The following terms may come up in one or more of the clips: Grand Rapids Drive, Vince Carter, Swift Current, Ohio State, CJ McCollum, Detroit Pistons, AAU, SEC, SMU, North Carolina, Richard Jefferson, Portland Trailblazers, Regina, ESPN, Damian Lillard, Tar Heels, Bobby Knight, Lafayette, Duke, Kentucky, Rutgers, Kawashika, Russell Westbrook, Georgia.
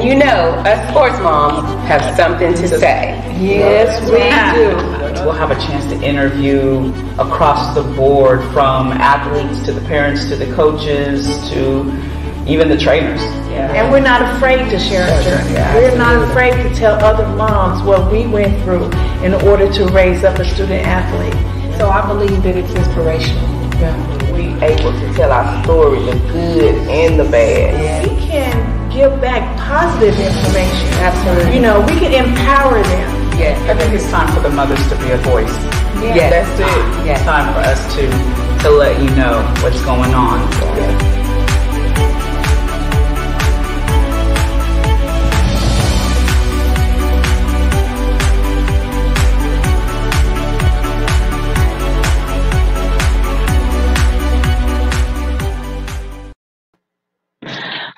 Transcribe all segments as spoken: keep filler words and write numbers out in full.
And you know, us sports moms have something to say. Yes, we do. We'll have a chance to interview across the board, from athletes to the parents to the coaches to even the trainers. Yeah. And we're not afraid to share our journey. Yeah. We're not afraid to tell other moms what we went through in order to raise up a student athlete. So I believe that it's inspirational. Yeah. We able to tell our story, the good and the bad. We can give back positive information. Absolutely. You know, we can empower them. Yes, I think it's time for the mothers to be a voice. Yes, yes. That's it. Yes. It's time for us to, to let you know what's going on. Yes.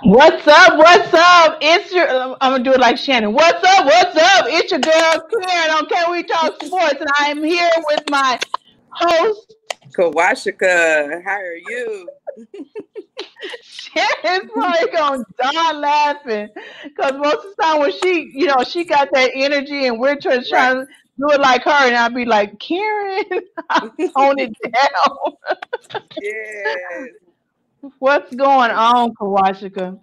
What's up? What's up? It's your, I'm going to do it like Shannon. What's up? What's up? It's your girl, Karen, on Can We Talk Sports, and I am here with my host, Kawashika. How are you? Shannon's probably going to die laughing, because most of the time when she, you know, she got that energy, and we're trying, trying right. to do it like her, and I'll be like, Karen, I'll tone it down. Yeah. What's going on, Kawashika?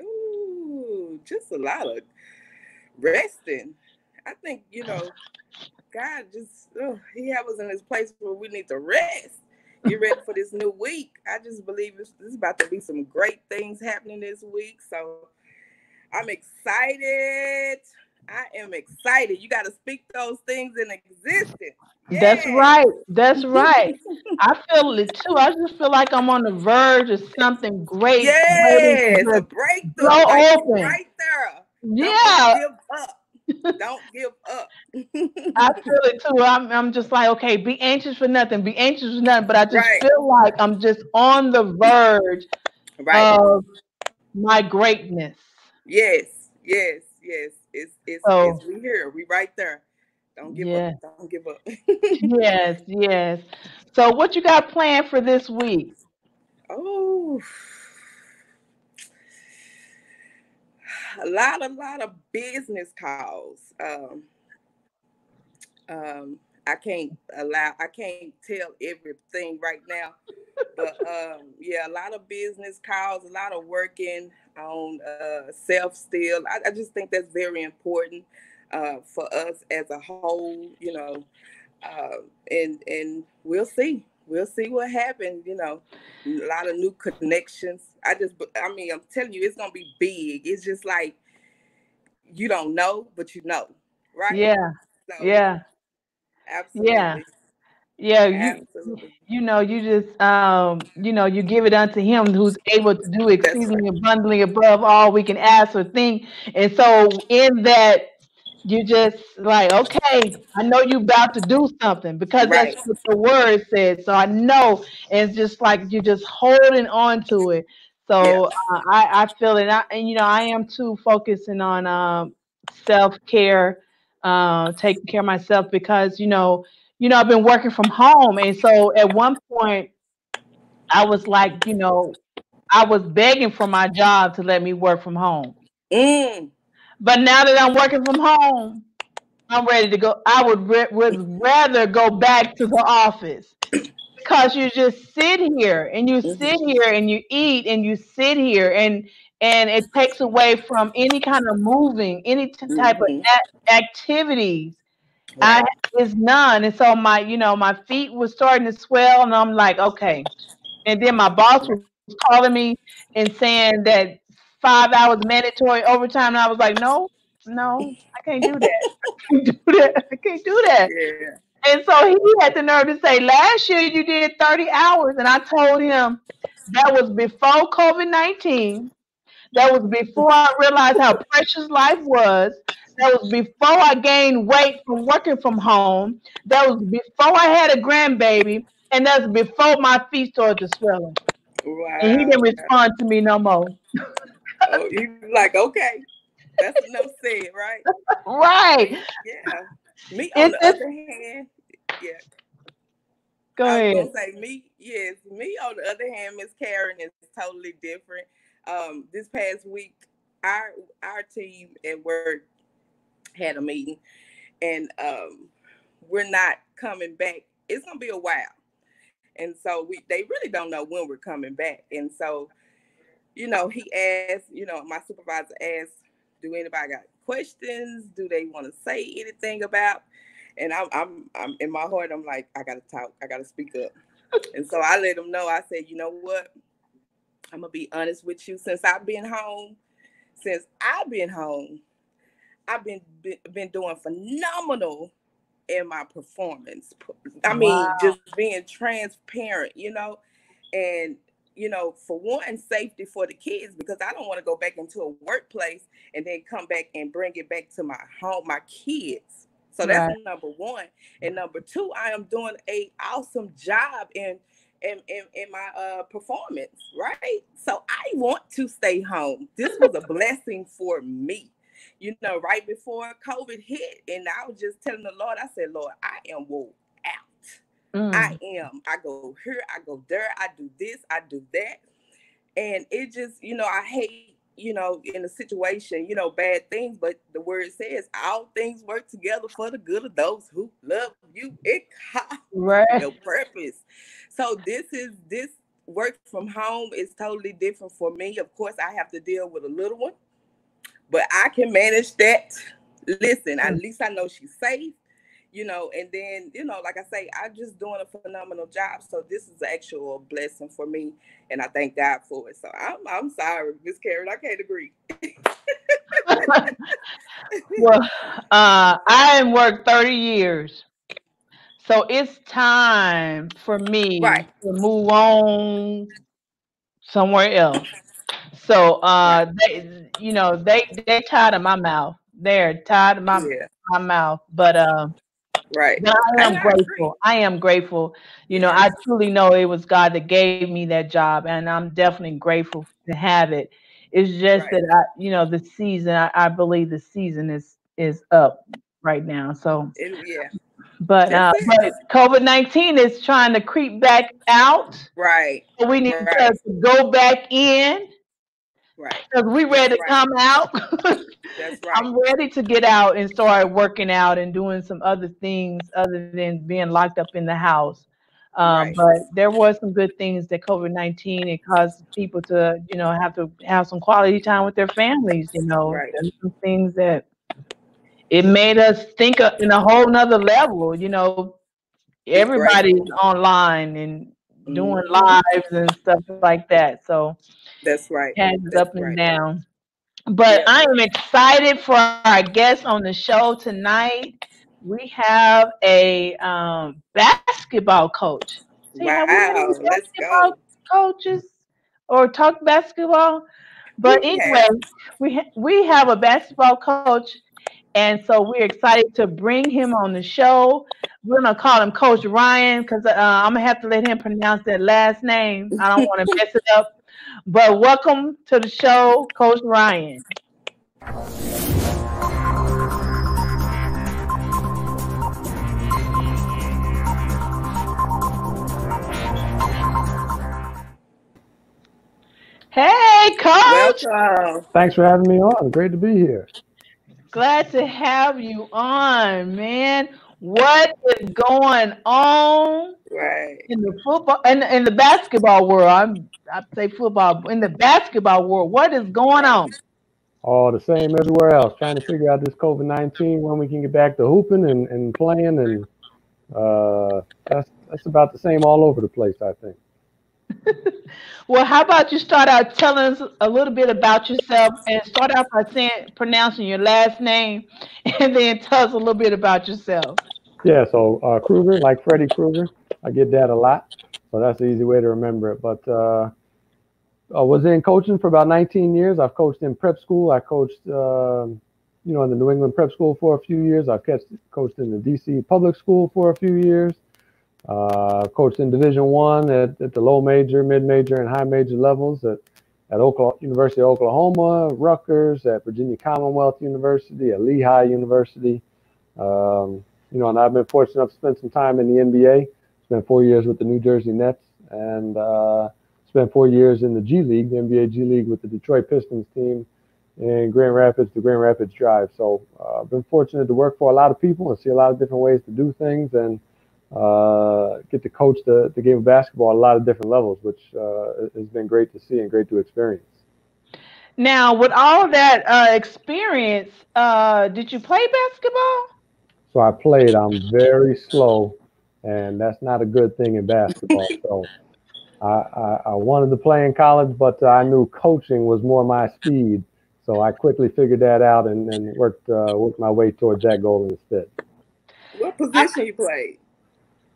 Ooh, just a lot of resting. I think, you know, God just, oh, he has us in this place where we need to rest. Get ready for this new week. I just believe this is about to be some great things happening this week. So I'm excited. I am excited. You got to speak those things in existence. Yeah. That's right. That's right. I feel it too. I just feel like I'm on the verge of something great. Yes, a breakthrough. So open. Right there. Don't yeah. give up. Don't give up. I feel it too. I'm, I'm just like, okay, be anxious for nothing. Be anxious for nothing. But I just right. feel like I'm just on the verge right. of my greatness. Yes, yes, yes. It's, it's, so, it's, we here, we right there. Don't give yes. up, don't give up. Yes, yes. So what you got planned for this week? Oh, a lot, a lot of business calls. Um, um, I can't allow, I can't tell everything right now, but um, yeah, a lot of business calls, a lot of working on uh, self still. I, I just think that's very important uh, for us as a whole, you know, uh, and and we'll see. We'll see what happens, you know, a lot of new connections. I just, I mean, I'm telling you, it's going to be big. It's just like, you don't know, but you know, right? Yeah, so, yeah. Absolutely. Yeah. Yeah. You, Absolutely. you know, you just, um, you know, you give it unto him who's able to do exceedingly right. abundantly above all we can ask or think. And so in that, you just like, okay, I know you about to do something, because right. that's what the word said. So I know, and it's just like, you're just holding on to it. So yes. uh, I, I feel it. I, and, you know, I am too focusing on um, self-care. Uh, taking care of myself, because you know, you know, I've been working from home, and so at one point, I was like, you know, I was begging for my job to let me work from home. Mm. But now that I'm working from home, I'm ready to go. I would re- would rather go back to the office, because you just sit here and you sit here and you eat and you sit here and. And it takes away from any kind of moving, any t- type mm-hmm. of a- activities. Wow. I is none. And so my, you know, my feet was starting to swell, and I'm like, okay. And then my boss was calling me and saying that five hours mandatory overtime. And I was like, no, no, I can't do that. I can't do that. I can't do that. Yeah. And so he had the nerve to say, last year you did thirty hours. And I told him that was before COVID nineteen. That was before I realized how precious life was. That was before I gained weight from working from home. That was before I had a grandbaby. And that's before my feet started swelling. Wow. And he didn't respond to me no more. Oh, he was like, okay. That's enough said, right? Right. Yeah. Me, on it's, the other hand, yeah. Go ahead. I was going to say, me, yes. Me, on the other hand, Miss Karen is totally different. Um, this past week, our our team at work had a meeting, and um, we're not coming back. It's gonna be a while, and so we they really don't know when we're coming back. And so, you know, he asked, you know, my supervisor asked, "Do anybody got questions? Do they want to say anything about?" And I'm, I'm, I'm in my heart, I'm like, I gotta talk, I gotta speak up. And so I let him know. I said, you know what? I'm gonna be honest with you. Since I've been home, since I've been home, I've been been, been doing phenomenal in my performance. I mean, wow. Just being transparent, you know, and you know, for one, safety for the kids, because I don't want to go back into a workplace and then come back and bring it back to my home, my kids. So that's right. Number one. And number two, I am doing a awesome job in in, in, in my uh, performance, right? So I want to stay home. This was a blessing for me. You know, right before COVID hit, and I was just telling the Lord, I said, Lord, I am woke out. Mm. I am. I go here, I go there, I do this, I do that. And it just, you know, I hate, you know, in a situation, you know, bad things, but the word says all things work together for the good of those who love you. It right. Your purpose. So this is, this work from home is totally different for me. Of course, I have to deal with a little one, but I can manage that. Listen, at least I know she's safe, you know, and then, you know, like I say, I'm just doing a phenomenal job. So this is an actual blessing for me, and I thank God for it. So I'm, I'm sorry, Miz Karen, I can't agree. Well, uh, I have worked thirty years. So it's time for me right. to move on somewhere else. So, uh, they, you know, they, they tired of my mouth. They're tired of my, yeah. my mouth. But, uh, right. but I am I grateful. I am grateful. You know, I truly know it was God that gave me that job, and I'm definitely grateful to have it. It's just right. that, I, you know, the season, I, I believe the season is, is up right now. So, it, yeah. But, uh, but COVID nineteen is trying to creep back out. Right. So we need right. to go back in. Right. Because we ready That's to right. come out. That's right. I'm ready to get out and start working out and doing some other things other than being locked up in the house. Um, right. But there were some good things that COVID nineteen, it caused people to, you know, have to have some quality time with their families, you know. Right. There's some things that it made us think of in a whole nother level, you know. Everybody's right. online and doing mm-hmm. lives and stuff like that. So that's right. Hands up and right. down. But yeah. I am excited for our guest on the show tonight. We have a um, basketball coach. See, wow. Let's basketball go. Coaches or talk basketball. But okay. anyway, we, ha we have a basketball coach. And so we're excited to bring him on the show. We're going to call him Coach Ryan, because uh, I'm going to have to let him pronounce that last name. I don't want to mess it up. But welcome to the show, Coach Ryan. Hey, Coach. Welcome. Thanks for having me on. Great to be here. Glad to have you on, man. What is going on right. in the football and in, in the basketball world? I'm I say football in the basketball world. What is going on? All the same everywhere else. Trying to figure out this COVID nineteen, when we can get back to hooping and, and playing, and uh, that's that's about the same all over the place, I think. Well, how about you start out telling us a little bit about yourself, and start out by saying, pronouncing your last name, and then tell us a little bit about yourself. Yeah, so uh, Kruger, like Freddy Kruger, I get that a lot, so that's the easy way to remember it. But uh, I was in coaching for about nineteen years. I've coached in prep school. I coached, uh, you know, in the New England prep school for a few years. I've coached in the D C public school for a few years. Uh, coached in Division One at, at the low major, mid major, and high major levels at, at Oklahoma, University of Oklahoma, Rutgers, at Virginia Commonwealth University, at Lehigh University. Um, you know, and I've been fortunate enough to spend some time in the N B A. Spent four years with the New Jersey Nets, and uh, spent four years in the G League, the N B A G League, with the Detroit Pistons team, in Grand Rapids to Grand Rapids Drive. So uh, I've been fortunate to work for a lot of people and see a lot of different ways to do things, and uh, get to coach the, the game of basketball at a lot of different levels, which uh, has been great to see and great to experience. Now, with all of that uh, experience, uh, did you play basketball? So I played. I'm very slow, and that's not a good thing in basketball. So I, I, I wanted to play in college, but I knew coaching was more my speed. So I quickly figured that out and, and worked, uh, worked my way towards that goal instead. What position you played?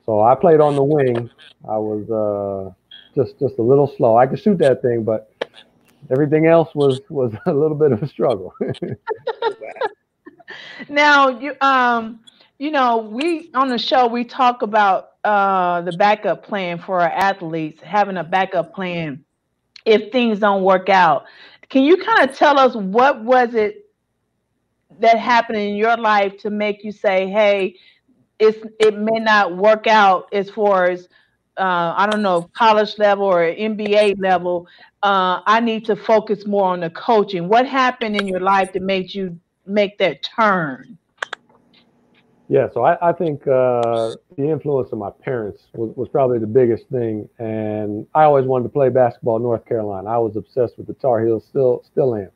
So I played on the wing. I was uh, just just a little slow. I could shoot that thing, but everything else was was a little bit of a struggle. Now, you um, you know, we on the show we talk about uh, the backup plan for our athletes, having a backup plan if things don't work out. Can you kind of tell us what was it that happened in your life to make you say, hey, it's, it may not work out as far as, uh, I don't know, college level or N B A level. Uh, I need to focus more on the coaching. What happened in your life that made you make that turn? Yeah, so I, I think uh, the influence of my parents was, was probably the biggest thing. And I always wanted to play basketball in North Carolina. I was obsessed with the Tar Heels, still still am.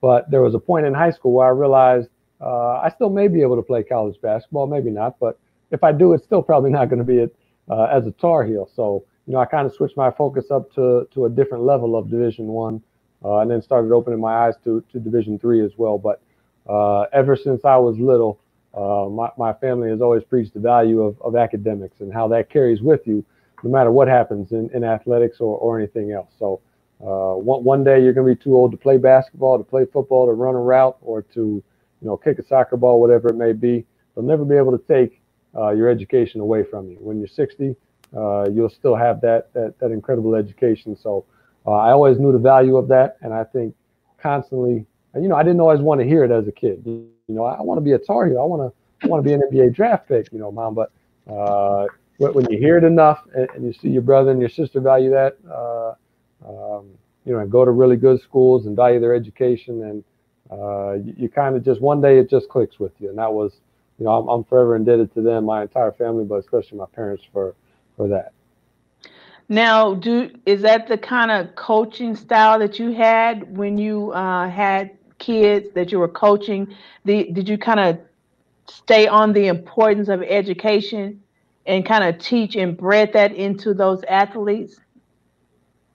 But there was a point in high school where I realized uh, I still may be able to play college basketball, maybe not. But if I do, it's still probably not going to be it uh, as a Tar Heel. So, you know, I kind of switched my focus up to, to a different level of Division One, uh, and then started opening my eyes to, to Division Three as well. But uh, ever since I was little, Uh, my, my family has always preached the value of, of academics and how that carries with you no matter what happens in, in athletics or, or anything else. So uh, one, one day you're going to be too old to play basketball, to play football, to run a route, or to, you know, kick a soccer ball, whatever it may be. They'll never be able to take uh, your education away from you. When you're sixty, uh, you'll still have that, that, that incredible education. So uh, I always knew the value of that, and I think constantly, you know, I didn't always want to hear it as a kid. You know, I want to be a Tar Heel. I want to I want to be an N B A draft pick, you know, Mom. But uh, when you hear it enough and, and you see your brother and your sister value that, uh, um, you know, and go to really good schools and value their education, and uh, you, you kind of just one day it just clicks with you. And that was, you know, I'm, I'm forever indebted to them, my entire family, but especially my parents for for that. Now, do is that the kind of coaching style that you had when you uh, had kids that you were coaching? The, did you kind of stay on the importance of education and kind of teach and embed that into those athletes?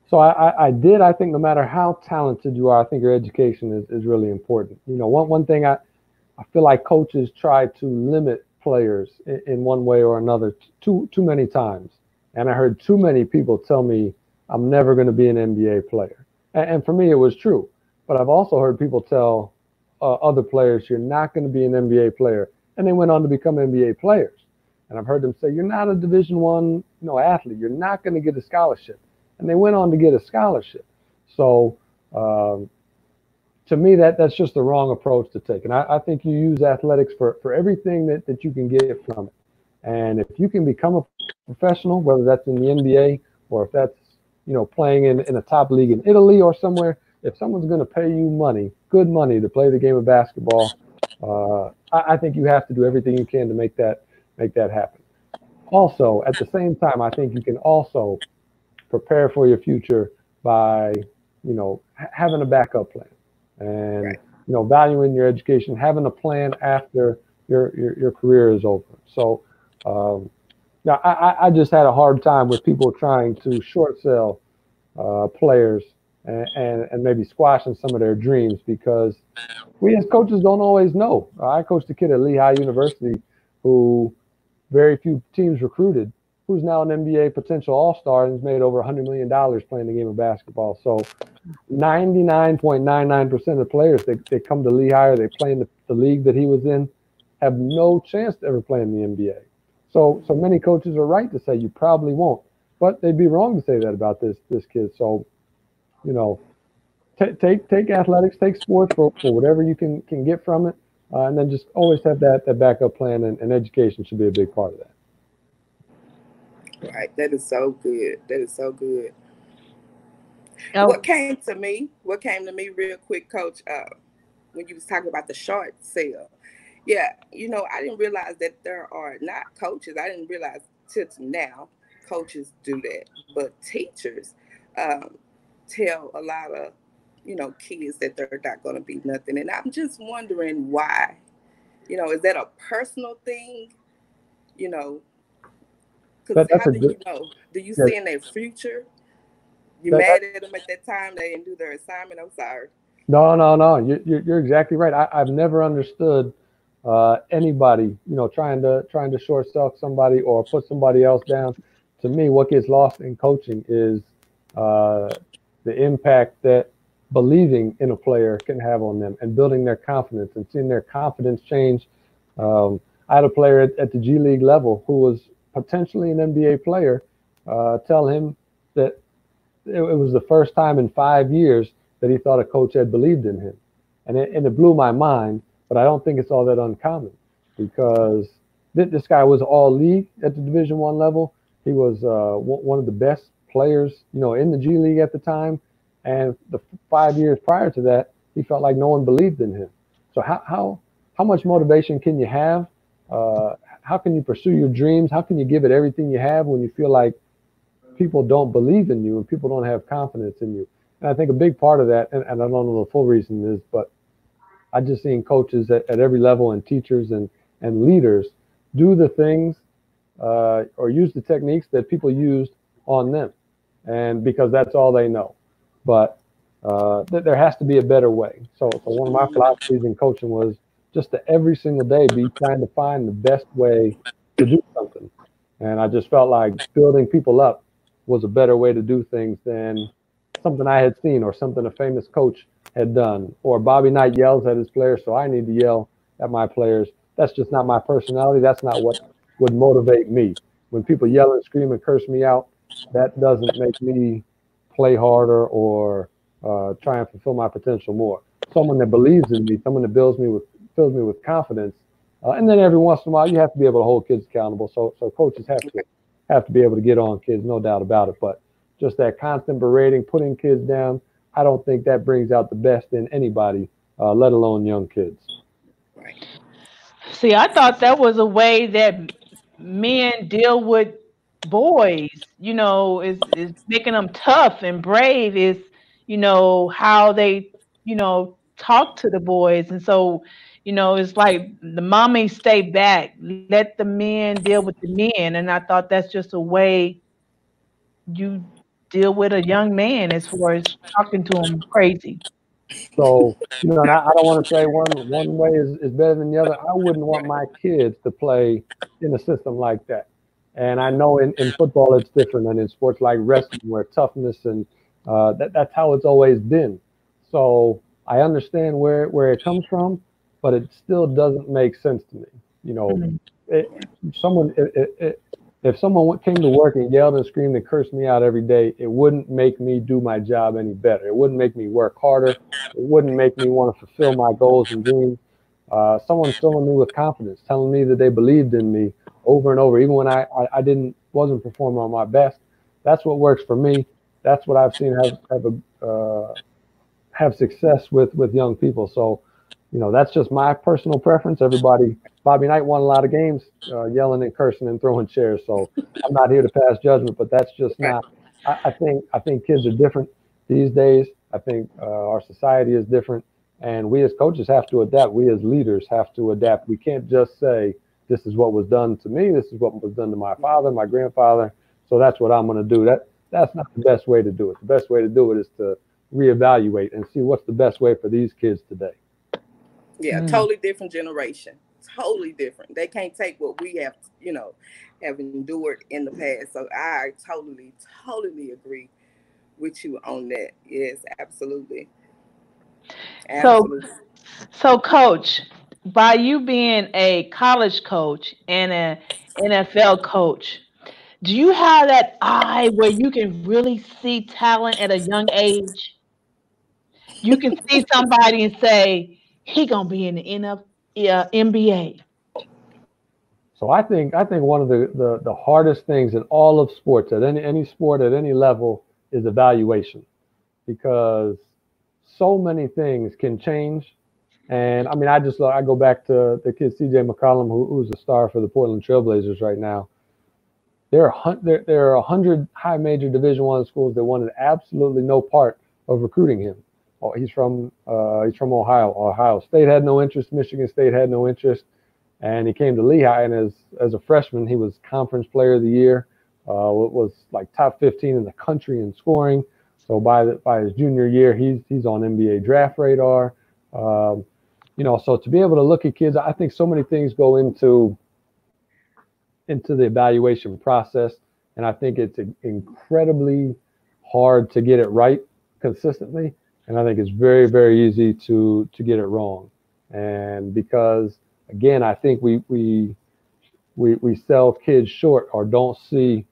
So I, I did. I think no matter how talented you are, I think your education is, is really important. You know, one, one thing I, I feel like coaches try to limit players in, in one way or another too, too many times. And I heard too many people tell me, I'm never going to be an N B A player. And, and for me, it was true. But I've also heard people tell uh, other players, you're not going to be an N B A player. And they went on to become N B A players. And I've heard them say, you're not a Division One, you know, athlete. You're not going to get a scholarship. And they went on to get a scholarship. So um, to me, that, that's just the wrong approach to take. And I, I think you use athletics for, for everything that, that you can get from it. And if you can become a professional, whether that's in the N B A or if that's, you know, playing in, in a top league in Italy or somewhere, if someone's going to pay you money, good money, to play the game of basketball, uh, I, I think you have to do everything you can to make that make that happen. Also, at the same time, I think you can also prepare for your future by, you know, ha having a backup plan and, right, you know, valuing your education, having a plan after your your, your career is over. So, um, now I, I just had a hard time with people trying to short sell uh, players and and maybe squashing some of their dreams, because we as coaches don't always know. I coached a kid at Lehigh University who very few teams recruited, who's now an N B A potential all-star and has made over one hundred million dollars playing the game of basketball. So ninety-nine point nine nine percent of players that, that come to Lehigh or they play in the, the league that he was in have no chance to ever play in the N B A. So, so many coaches are right to say you probably won't, but they'd be wrong to say that about this, this kid. So, you know, take take take athletics, take sports for, for whatever you can can get from it, uh, and then just always have that that backup plan, and, and education should be a big part of that. Right, that is so good. That is so good. Oh. What came to me? What came to me, real quick, Coach? Uh, when you was talking about the short sale. Yeah, you know, I didn't realize that there are not coaches. I didn't realize till now coaches do that, but teachers um, tell a lot of, you know, kids that they're not going to be nothing. And I'm just wondering why. You know, is that a personal thing? You know, because that, how do good, you know? Do you yeah. see in their future? You that, mad at them at that time? They didn't do their assignment. I'm sorry. No, no, no. You, you're, you're exactly right. I, I've never understood uh, anybody, you know, trying to trying to short sell somebody or put somebody else down. To me, what gets lost in coaching is uh, the impact that believing in a player can have on them and building their confidence and seeing their confidence change. Um, I had a player at, at the G League level who was potentially an N B A player uh, tell him that it, it was the first time in five years that he thought a coach had believed in him. And it, and it blew my mind, but I don't think it's all that uncommon because th this guy was all league at the Division One level. He was uh, one of the best players, you know, in the G League at the time. And the five years prior to that, he felt like no one believed in him. So how how, how much motivation can you have? Uh, how can you pursue your dreams? How can you give it everything you have when you feel like people don't believe in you and people don't have confidence in you? And I think a big part of that, and, and I don't know the full reason is, but I've just seen coaches at, at every level and teachers and, and leaders do the things uh, or use the techniques that people used on them. And because that's all they know. But uh, th there has to be a better way. So, so one of my philosophies in coaching was just to every single day be trying to find the best way to do something. And I just felt like building people up was a better way to do things than something I had seen or something a famous coach had done. Or Bobby Knight yells at his players, so I need to yell at my players. That's just not my personality. That's not what would motivate me. When people yell and scream and curse me out, that doesn't make me play harder or uh, try and fulfill my potential more. Someone that believes in me, someone that builds me with, fills me with confidence. Uh, and then every once in a while, you have to be able to hold kids accountable. So, so coaches have to have to be able to get on kids, no doubt about it. But just that constant berating, putting kids down, I don't think that brings out the best in anybody, uh, let alone young kids. See, I thought that was a way that men deal with boys, you know, is is making them tough and brave is, you know, how they, you know, talk to the boys. And so, you know, it's like the mommy stay back, let the men deal with the men. And I thought that's just a way you deal with a young man as far as talking to him crazy. So, you know, and I, I don't want to say one one way is, is better than the other. I wouldn't want my kids to play in a system like that. And I know in, in football it's different than in sports like wrestling where toughness and uh, that, that's how it's always been. So I understand where, where it comes from, but it still doesn't make sense to me. You know, mm-hmm. it, someone it, it, it, if someone came to work and yelled and screamed and cursed me out every day, it wouldn't make me do my job any better. It wouldn't make me work harder. It wouldn't make me want to fulfill my goals and dreams. Uh, someone filling me with confidence, telling me that they believed in me over and over, even when I, I, I didn't wasn't performing on my best. That's what works for me. That's what I've seen have have, a, uh, have success with with young people. So, you know, that's just my personal preference. Everybody, Bobby Knight won a lot of games, uh, yelling and cursing and throwing chairs. So I'm not here to pass judgment, but that's just not. I, I think I think kids are different these days. I think uh, our society is different. And we as coaches have to adapt. We as leaders have to adapt. We can't just say, this is what was done to me. This is what was done to my father, my grandfather. So that's what I'm going to do. That, that's not the best way to do it. The best way to do it is to reevaluate and see what's the best way for these kids today. Yeah, mm. Totally different generation. Totally different. They can't take what we have, you know, have endured in the past. So I totally, totally agree with you on that. Yes, absolutely. So, so coach, by you being a college coach and an N F L coach, do you have that eye where you can really see talent at a young age? You can see somebody and say, he gonna be in the N F L, uh, N B A. So I think I think one of the, the, the hardest things in all of sports, at any, any sport at any level, is evaluation, because so many things can change And I mean, I just I go back to the kid C J McCollum, who, who's a star for the Portland Trailblazers right now. There are there, there are a hundred high major Division I schools that wanted absolutely no part of recruiting him. Oh, he's from uh, he's from Ohio. Ohio State had no interest. Michigan State had no interest. And he came to Lehigh, and as as a freshman, he was Conference Player of the Year. Uh, was like top fifteen in the country in scoring. So by the, by his junior year, he's he's on N B A draft radar. Um, you know, so to be able to look at kids, I think so many things go into into the evaluation process, and I think it's incredibly hard to get it right consistently, and I think it's very very easy to to get it wrong, and because. Again, I think we, we we we sell kids short or don't see,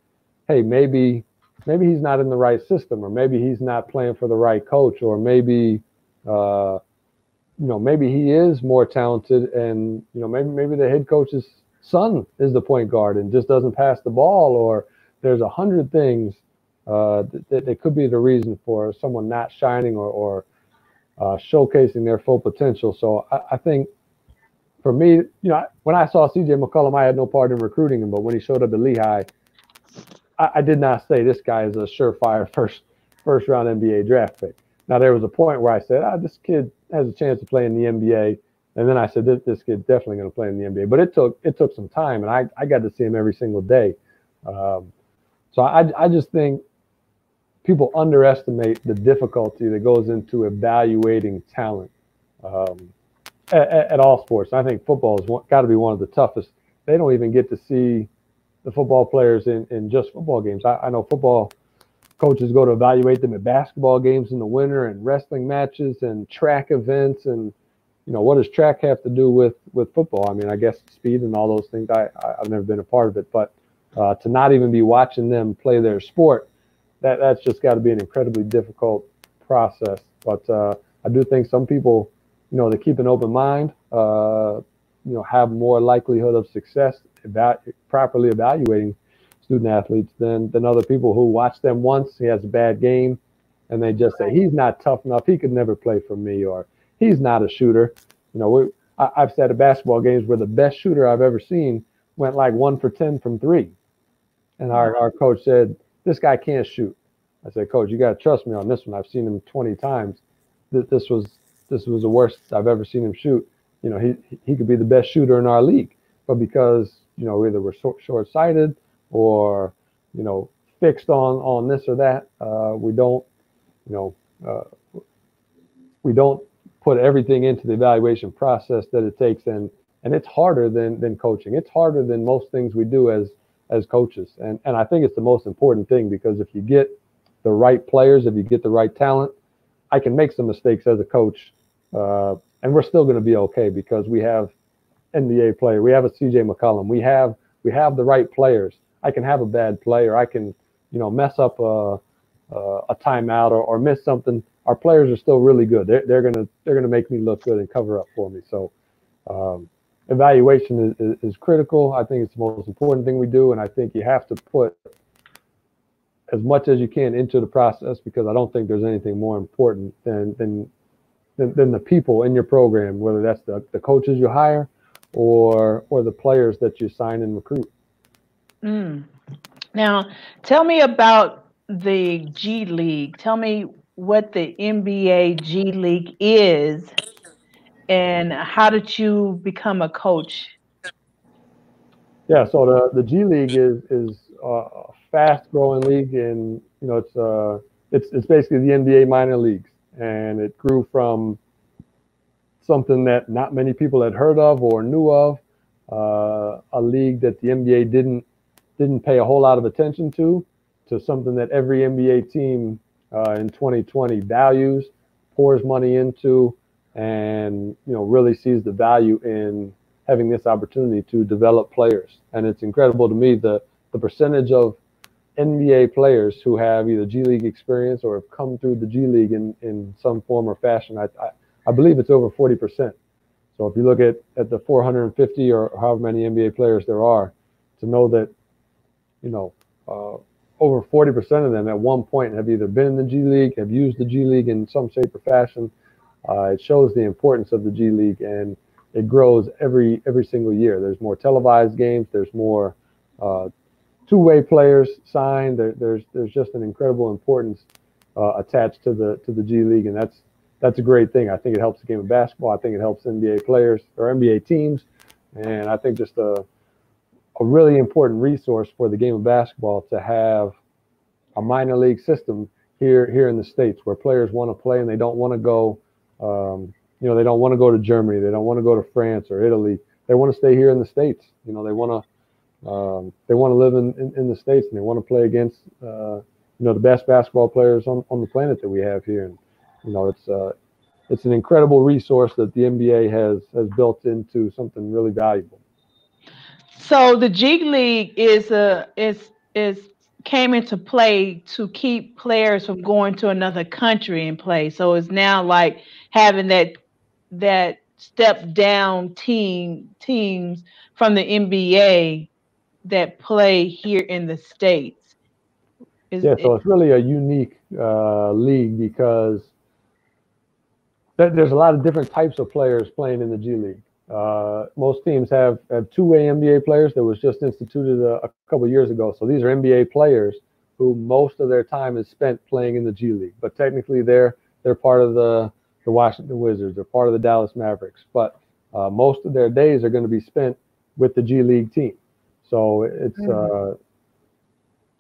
hey, maybe maybe he's not in the right system, or maybe he's not playing for the right coach, or maybe uh, you know maybe he is more talented, and you know maybe maybe the head coach's son is the point guard and just doesn't pass the ball, or there's a hundred things uh, that that could be the reason for someone not shining or or uh, showcasing their full potential. So I, I think. For me, you know, when I saw C J McCollum, I had no part in recruiting him. But when he showed up at Lehigh, I, I did not say this guy is a surefire first first round N B A draft pick. Now there was a point where I said, ah, this kid has a chance to play in the N B A, and then I said this this kid's definitely going to play in the N B A. But it took it took some time, and I I got to see him every single day. Um, so I I just think people underestimate the difficulty that goes into evaluating talent. Um, At, at all sports. I think football has got to be one of the toughest. They don't even get to see the football players in, in just football games. I, I know football coaches go to evaluate them at basketball games in the winter and wrestling matches and track events. And, you know, what does track have to do with, with football? I mean, I guess speed and all those things. I, I, I've never been a part of it. But uh, to not even be watching them play their sport, that, that's just got to be an incredibly difficult process. But uh, I do think some people – you know, to keep an open mind, uh, you know, have more likelihood of success about properly evaluating student athletes than, than other people who watch them once, he has a bad game, and they just say, he's not tough enough, he could never play for me, or he's not a shooter. You know, we, I, I've sat at basketball games where the best shooter I've ever seen went like one for ten from three. And our, our coach said, this guy can't shoot. I said, coach, you got to trust me on this one. I've seen him twenty times. Th this was... This was the worst I've ever seen him shoot. You know, he he could be the best shooter in our league, but because you know either we're short, short-sighted or you know fixed on on this or that, uh, we don't you know uh, we don't put everything into the evaluation process that it takes, and and it's harder than than coaching. It's harder than most things we do as as coaches, and and I think it's the most important thing, because if you get the right players, if you get the right talent. I can make some mistakes as a coach, uh, and we're still going to be okay because we have N B A player, we have a C J McCollum, we have we have the right players. I can have a bad player, I can you know mess up a a timeout or, or miss something. Our players are still really good. They're they're gonna they're gonna make me look good and cover up for me. So um, evaluation is, is critical. I think it's the most important thing we do, and I think you have to put as much as you can into the process, because I don't think there's anything more important than than than, than the people in your program, whether that's the, the coaches you hire or or the players that you sign and recruit. Mm. Now, tell me about the G League. Tell me what the N B A G League is, and how did you become a coach? Yeah, so the, the G League is is uh, fast-growing league, and you know it's uh it's it's basically the N B A minor leagues, and it grew from something that not many people had heard of or knew of, uh, a league that the N B A didn't didn't pay a whole lot of attention to, to something that every N B A team uh, in twenty twenty values, pours money into, and you know really sees the value in having this opportunity to develop players. And it's incredible to me the the percentage of N B A players who have either G League experience or have come through the G League in, in some form or fashion. I, I, I believe it's over forty percent. So if you look at, at the four hundred fifty or however many N B A players there are, to know that, you know, uh, over forty percent of them at one point have either been in the G League, have used the G League in some shape or fashion, Uh, it shows the importance of the G League, and it grows every every single year. There's more televised games. There's more uh, two-way players signed. There, there's there's just an incredible importance uh, attached to the to the G League, and that's that's a great thing. I think it helps the game of basketball. I think it helps N B A players or N B A teams, and I think just a a really important resource for the game of basketball to have a minor league system here here in the States, where players want to play and they don't want to go. Um, you know, they don't want to go to Germany. They don't want to go to France or Italy. They want to stay here in the States. You know, they want to um, they want to live in, in, in the States, and they want to play against, uh, you know, the best basketball players on, on the planet that we have here. And, you know, it's uh, it's an incredible resource that the N B A has, has built into something really valuable. So the G League is a is is came into play to keep players from going to another country and play. So it's now like having that that step down team teams from the N B A that play here in the States. Is, yeah, so it's really a unique uh, league, because there's a lot of different types of players playing in the G League. Uh, most teams have, have two-way N B A players that was just instituted a, a couple years ago. So these are N B A players who most of their time is spent playing in the G League. But technically they're they're part of the, the Washington Wizards. They're part of the Dallas Mavericks. But uh, most of their days are going to be spent with the G League team. So it's, mm-hmm. uh,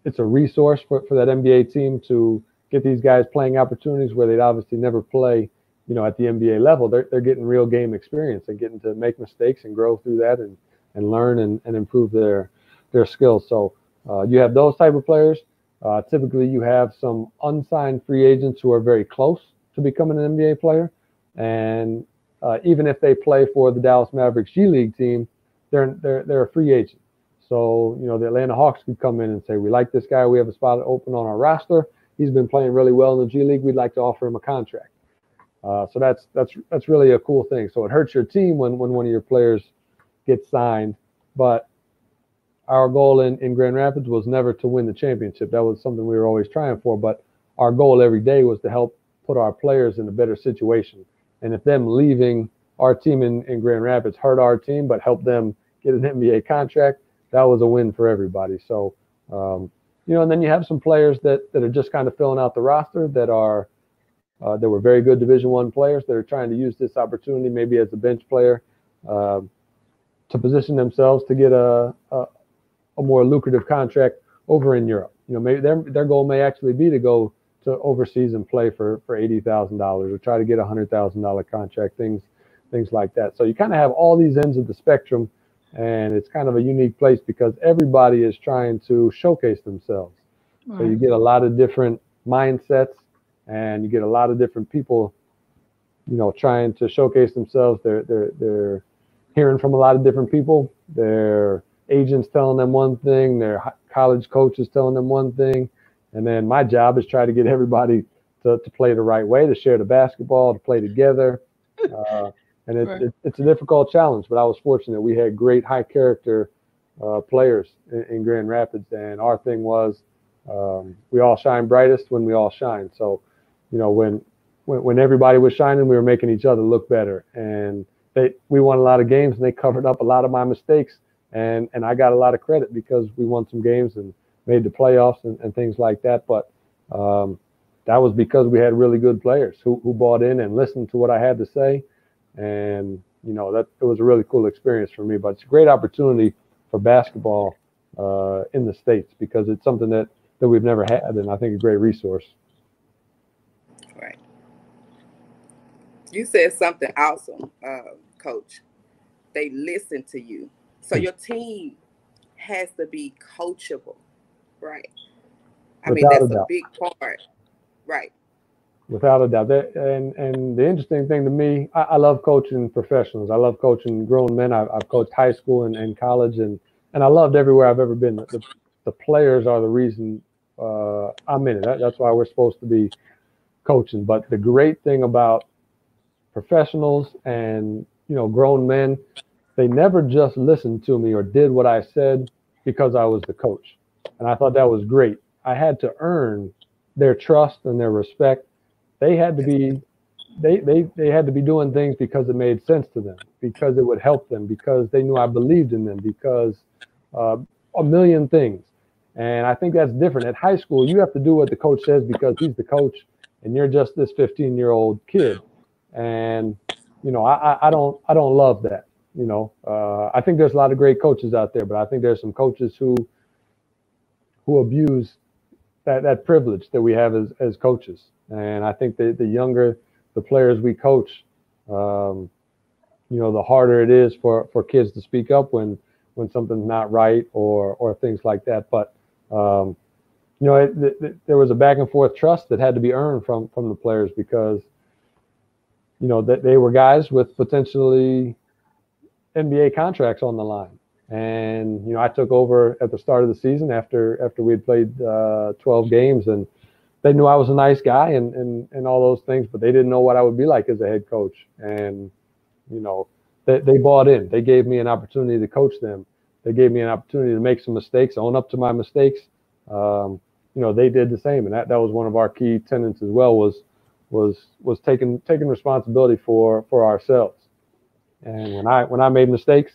it's a resource for, for that N B A team to get these guys playing opportunities where they'd obviously never play, you know, at the N B A level. They're, they're getting real game experience and getting to make mistakes and grow through that and, and learn and, and improve their their skills. So uh, you have those type of players. Uh, typically you have some unsigned free agents who are very close to becoming an N B A player. And uh, even if they play for the Dallas Mavericks G League team, they're, they're, they're a free agent. So, you know, the Atlanta Hawks could come in and say, we like this guy. We have a spot open on our roster. He's been playing really well in the G League. We'd like to offer him a contract. Uh, so that's that's that's really a cool thing. So it hurts your team when, when one of your players gets signed. But our goal in, in Grand Rapids was never to win the championship. That was something we were always trying for. But our goal every day was to help put our players in a better situation. And if them leaving our team in, in Grand Rapids hurt our team but helped them get an N B A contract, that was a win for everybody. So, um, you know, and then you have some players that, that are just kind of filling out the roster that are – Uh, there were very good Division I players that are trying to use this opportunity, maybe as a bench player, uh, to position themselves to get a, a a more lucrative contract over in Europe. You know, maybe their their goal may actually be to go to overseas and play for for eighty thousand dollars or try to get a hundred thousand dollar contract, things things like that. So you kind of have all these ends of the spectrum, and it's kind of a unique place because everybody is trying to showcase themselves. Wow. So you get a lot of different mindsets. And you get a lot of different people, you know, trying to showcase themselves. They're they're they're hearing from a lot of different people. Their agents telling them one thing. Their college coaches telling them one thing. And then my job is try to get everybody to, to play the right way, to share the basketball, to play together. Uh, and it, right. it, it's a difficult challenge. But I was fortunate we had great high character uh, players in, in Grand Rapids. And our thing was um, we all shine brightest when we all shine. So. You know, when, when when everybody was shining, we were making each other look better. And they we won a lot of games, and they covered up a lot of my mistakes. And and I got a lot of credit because we won some games and made the playoffs and, and things like that. But um, that was because we had really good players who, who bought in and listened to what I had to say. And, you know, that it was a really cool experience for me. But it's a great opportunity for basketball uh, in the States because it's something that, that we've never had, and I think a great resource. You said something awesome, uh, Coach. They listen to you. So your team has to be coachable, right? I Without mean, that's a, a big part, right? Without a doubt. That, and, and the interesting thing to me, I, I love coaching professionals. I love coaching grown men. I, I've coached high school and, and college, and, and I loved everywhere I've ever been. The, the players are the reason uh, I'm in it. That, that's why we're supposed to be coaching. But the great thing about professionals and, you know, grown men, they never just listened to me or did what I said because I was the coach. And I thought that was great. I had to earn their trust and their respect. They had to be they, they, they had to be doing things because it made sense to them, because it would help them, because they knew I believed in them, because uh, a million things. And I think that's different. At high school, you have to do what the coach says because he's the coach and you're just this fifteen-year-old kid. And, you know, I, I don't I don't love that. You know, uh, I think there's a lot of great coaches out there, but I think there's some coaches who who abuse that, that privilege that we have as, as coaches. And I think that the younger the players we coach, um, you know, the harder it is for, for kids to speak up when when something's not right or or things like that. But um, you know, it, it, there was a back and forth trust that had to be earned from from the players because you know that they were guys with potentially N B A contracts on the line. And you know, I took over at the start of the season after after we had played uh, twelve games, and they knew I was a nice guy and and and all those things, but they didn't know what I would be like as a head coach. And you know. They, they bought in. They gave me an opportunity to coach them. They gave me an opportunity to make some mistakes, own up to my mistakes. Um, you know, they did the same, and that, that was one of our key tenets as well was was was taking taking responsibility for for ourselves. And when I when I made mistakes,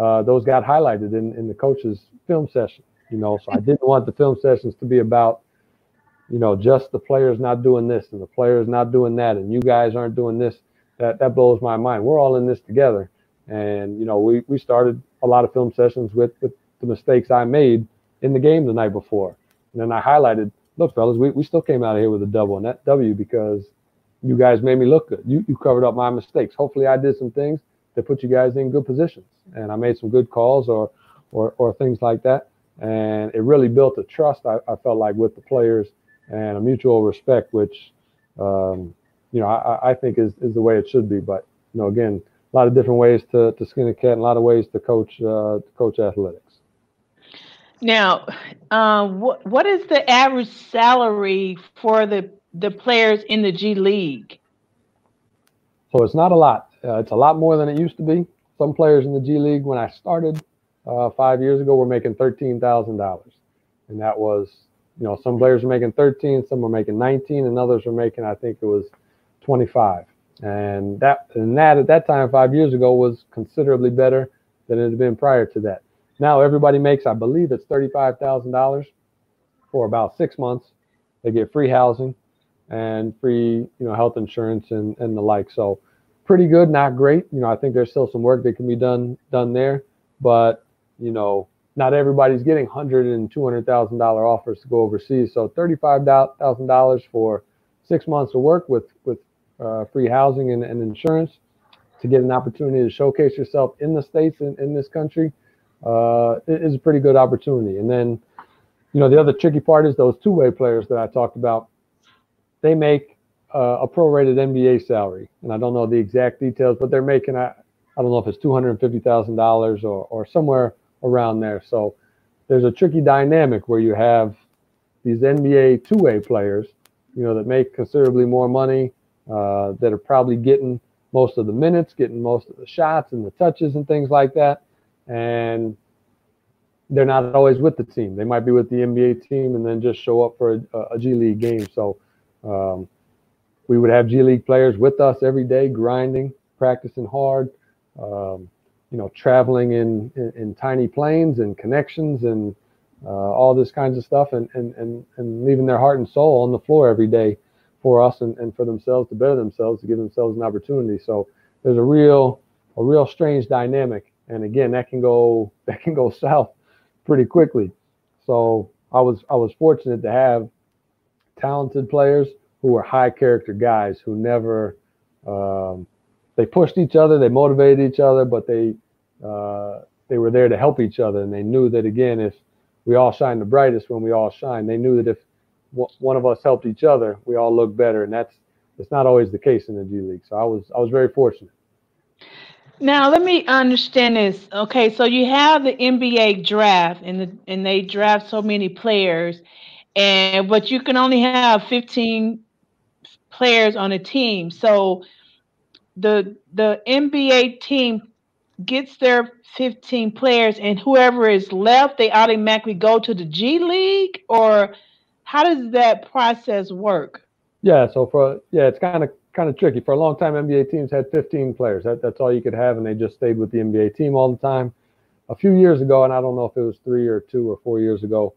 uh, those got highlighted in in the coach's film session. You know, so I didn't want the film sessions to be about, you know, just the players not doing this and the players not doing that and you guys aren't doing this. That, that blows my mind. We're all in this together. And, you know, we, we started a lot of film sessions with, with the mistakes I made in the game the night before. And then I highlighted, look, fellas, we, we still came out of here with a double and that W because you guys made me look good. You, you covered up my mistakes. Hopefully I did some things that put you guys in good positions. And I made some good calls or, or, or things like that. And it really built a trust, I, I felt like, with the players and a mutual respect, which um, – you know, I, I think is, is the way it should be. But, you know, again, a lot of different ways to, to skin a cat and a lot of ways to coach uh, to coach athletics. Now, uh, wh what is the average salary for the, the players in the G League? So it's not a lot. Uh, it's a lot more than it used to be. Some players in the G League, when I started uh, five years ago, were making thirteen thousand dollars. And that was, you know, some players were making thirteen, some were making nineteen, and others were making, I think it was, twenty-five. And that and that at that time five years ago was considerably better than it had been prior to that. Now everybody makes, I believe it's thirty-five thousand dollars for about six months. They get free housing and free, you know, health insurance and, and the like. So pretty good, not great. You know, I think there's still some work that can be done done there, but you know, not everybody's getting one hundred thousand and two hundred thousand dollar offers to go overseas. So thirty-five thousand dollars for six months of work with, with Uh, free housing and, and insurance to get an opportunity to showcase yourself in the States and in, in this country uh, is a pretty good opportunity. And then, you know, the other tricky part is those two-way players that I talked about. They make uh, a prorated N B A salary, and I don't know the exact details, but they're making, I, I don't know if it's two hundred fifty thousand dollars or, or somewhere around there. So there's a tricky dynamic where you have these N B A two-way players, you know, that make considerably more money, Uh, that are probably getting most of the minutes, getting most of the shots and the touches and things like that. And they're not always with the team. They might be with the N B A team and then just show up for a, a G League game. So um, we would have G League players with us every day, grinding, practicing hard, um, you know, traveling in, in, in tiny planes and connections and uh, all this kinds of stuff and, and, and, and leaving their heart and soul on the floor every day for us and, and for themselves to better themselves, to give themselves an opportunity. So there's a real, a real strange dynamic. And again, that can go, that can go south pretty quickly. So I was, I was fortunate to have talented players who were high character guys who never, um, they pushed each other, they motivated each other, but they, uh, they were there to help each other. And they knew that, again, if we all shine the brightest when we all shine, they knew that if one of us helped each other, we all look better. And that's, it's not always the case in the G League. So I was, I was very fortunate. Now, let me understand this. Okay. So you have the N B A draft and the, and they draft so many players, and, but you can only have fifteen players on a team. So the, the N B A team gets their fifteen players, and whoever is left, they automatically go to the G League, or how does that process work? Yeah, so for yeah, it's kind of kind of tricky. For a long time, N B A teams had fifteen players. That, that's all you could have, and they just stayed with the N B A team all the time. A few years ago, and I don't know if it was three or two or four years ago,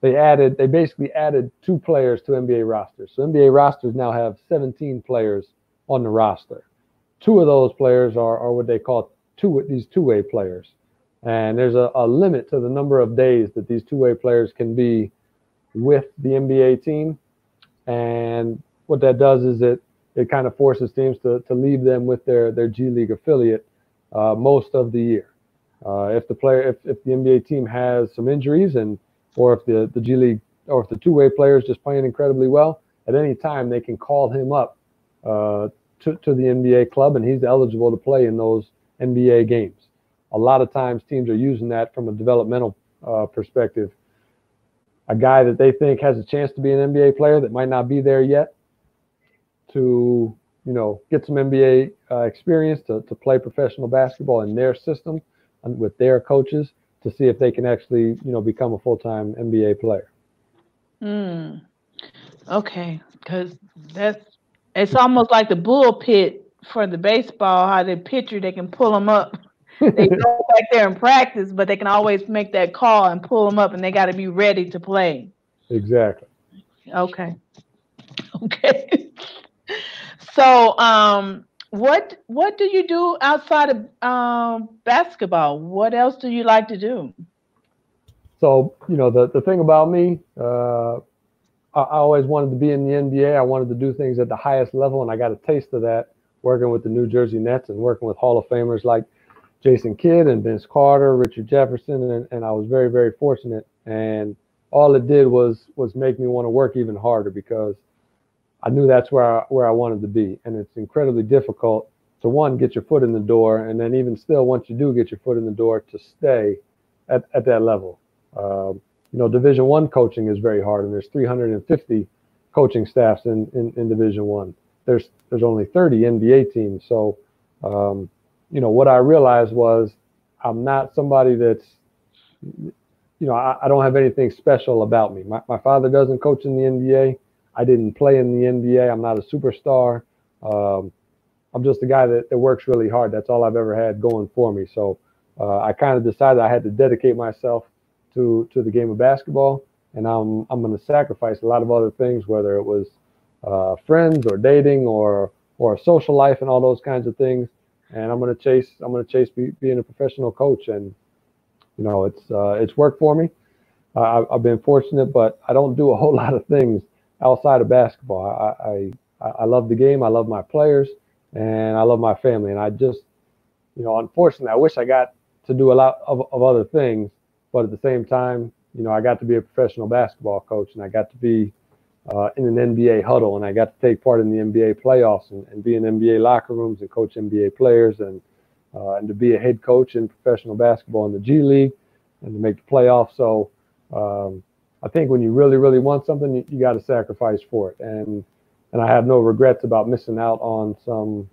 they added, they basically added two players to N B A rosters. So N B A rosters now have seventeen players on the roster. Two of those players are, are what they call two these two-way players. And there's a, a limit to the number of days that these two-way players can be with the N B A team. And what that does is it, it kind of forces teams to, to leave them with their, their G League affiliate uh, most of the year. Uh, if the player, if, if the N B A team has some injuries, and or if the, the G League, or if the two-way player is just playing incredibly well, at any time they can call him up uh, to, to the N B A club, and he's eligible to play in those N B A games. A lot of times teams are using that from a developmental uh, perspective. A guy that they think has a chance to be an N B A player that might not be there yet, to you know get some N B A uh, experience, to, to play professional basketball in their system and with their coaches, to see if they can actually you know become a full-time N B A player. Mm. Okay, because that's it's almost like the bullpen for the baseball, how they pitcher, they can pull them up. They go back there and practice, but they can always make that call and pull them up, and they got to be ready to play. Exactly. Okay. Okay. So, um, what what do you do outside of um, basketball? What else do you like to do? So, you know, the, the thing about me, uh, I, I always wanted to be in the N B A. I wanted to do things at the highest level, and I got a taste of that working with the New Jersey Nets and working with Hall of Famers like Jason Kidd and Vince Carter, Richard Jefferson, and, and I was very, very fortunate. And all it did was was make me want to work even harder, because I knew that's where I, where I wanted to be. And it's incredibly difficult to, one, get your foot in the door, and then even still, once you do get your foot in the door, to stay at, at that level. Um, you know, Division One coaching is very hard, and there's three hundred fifty coaching staffs in, in, in Division One. There's, there's only thirty N B A teams, so... Um, you know, what I realized was I'm not somebody that's, you know, I, I don't have anything special about me. My, my father doesn't coach in the N B A. I didn't play in the N B A. I'm not a superstar. Um, I'm just a guy that, that works really hard. That's all I've ever had going for me. So uh, I kind of decided I had to dedicate myself to to the game of basketball. And I'm, I'm going to sacrifice a lot of other things, whether it was uh, friends or dating or or social life and all those kinds of things. And I'm gonna chase. I'm gonna chase be, being a professional coach, and you know it's uh, it's worked for me. Uh, I, I've been fortunate, but I don't do a whole lot of things outside of basketball. I, I I love the game. I love my players, and I love my family. And I just, you know, unfortunately, I wish I got to do a lot of, of other things. But at the same time, you know, I got to be a professional basketball coach, and I got to be Uh, in an N B A huddle, and I got to take part in the N B A playoffs and, and be in N B A locker rooms and coach N B A players, and uh, and to be a head coach in professional basketball in the G League and to make the playoffs. So um, I think when you really, really want something, you, you got to sacrifice for it. And and I have no regrets about missing out on some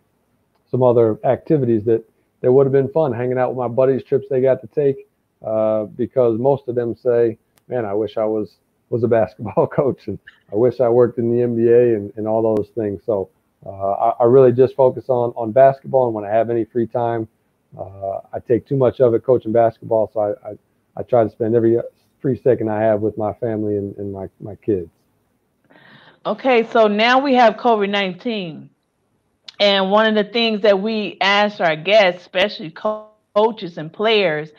some other activities that, that would have been fun, hanging out with my buddies, trips they got to take, uh, because most of them say, man, I wish I was was a basketball coach, and I wish I worked in the N B A and, and all those things. So uh, I, I really just focus on, on basketball, and when I have any free time, uh, I take too much of it coaching basketball. So I, I, I try to spend every free second I have with my family and, and my, my kids. Okay, so now we have COVID nineteen. And one of the things that we ask our guests, especially coaches and players,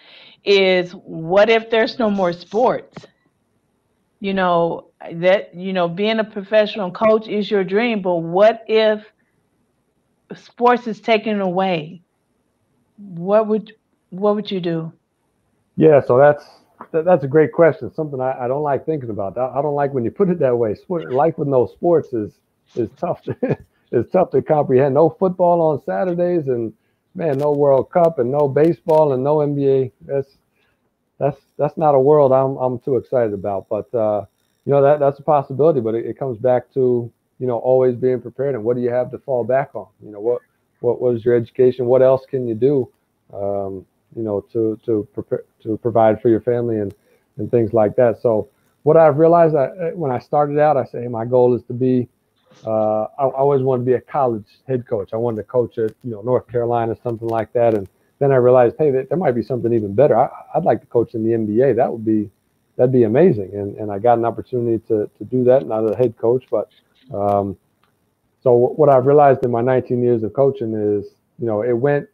is what if there's no more sports? You know, that, you know, being a professional coach is your dream, but what if sports is taken away? What would, what would you do? Yeah, so that's, that, that's a great question. Something I, I don't like thinking about. I, I don't like when you put it that way. Sport, life with no sports is, is tough to, it's tough to comprehend. No football on Saturdays, and man, no World Cup, and no baseball, and no N B A. That's, That's that's not a world I'm I'm too excited about, but uh, you know that that's a possibility. But it, it comes back to you know always being prepared, and what do you have to fall back on? You know what what was your education? What else can you do? Um, you know to to prepare to provide for your family and and things like that. So what I've realized, I, when I started out, I said, hey, my goal is to be Uh, I, I always wanted to be a college head coach. I wanted to coach at, you know, North Carolina, something like that. And then I realized, hey, that, there might be something even better. I, I'd like to coach in the N B A. That would be, that'd be amazing. And and I got an opportunity to to do that, not as a head coach, but um, so what I've realized in my nineteen years of coaching is, you know, it went,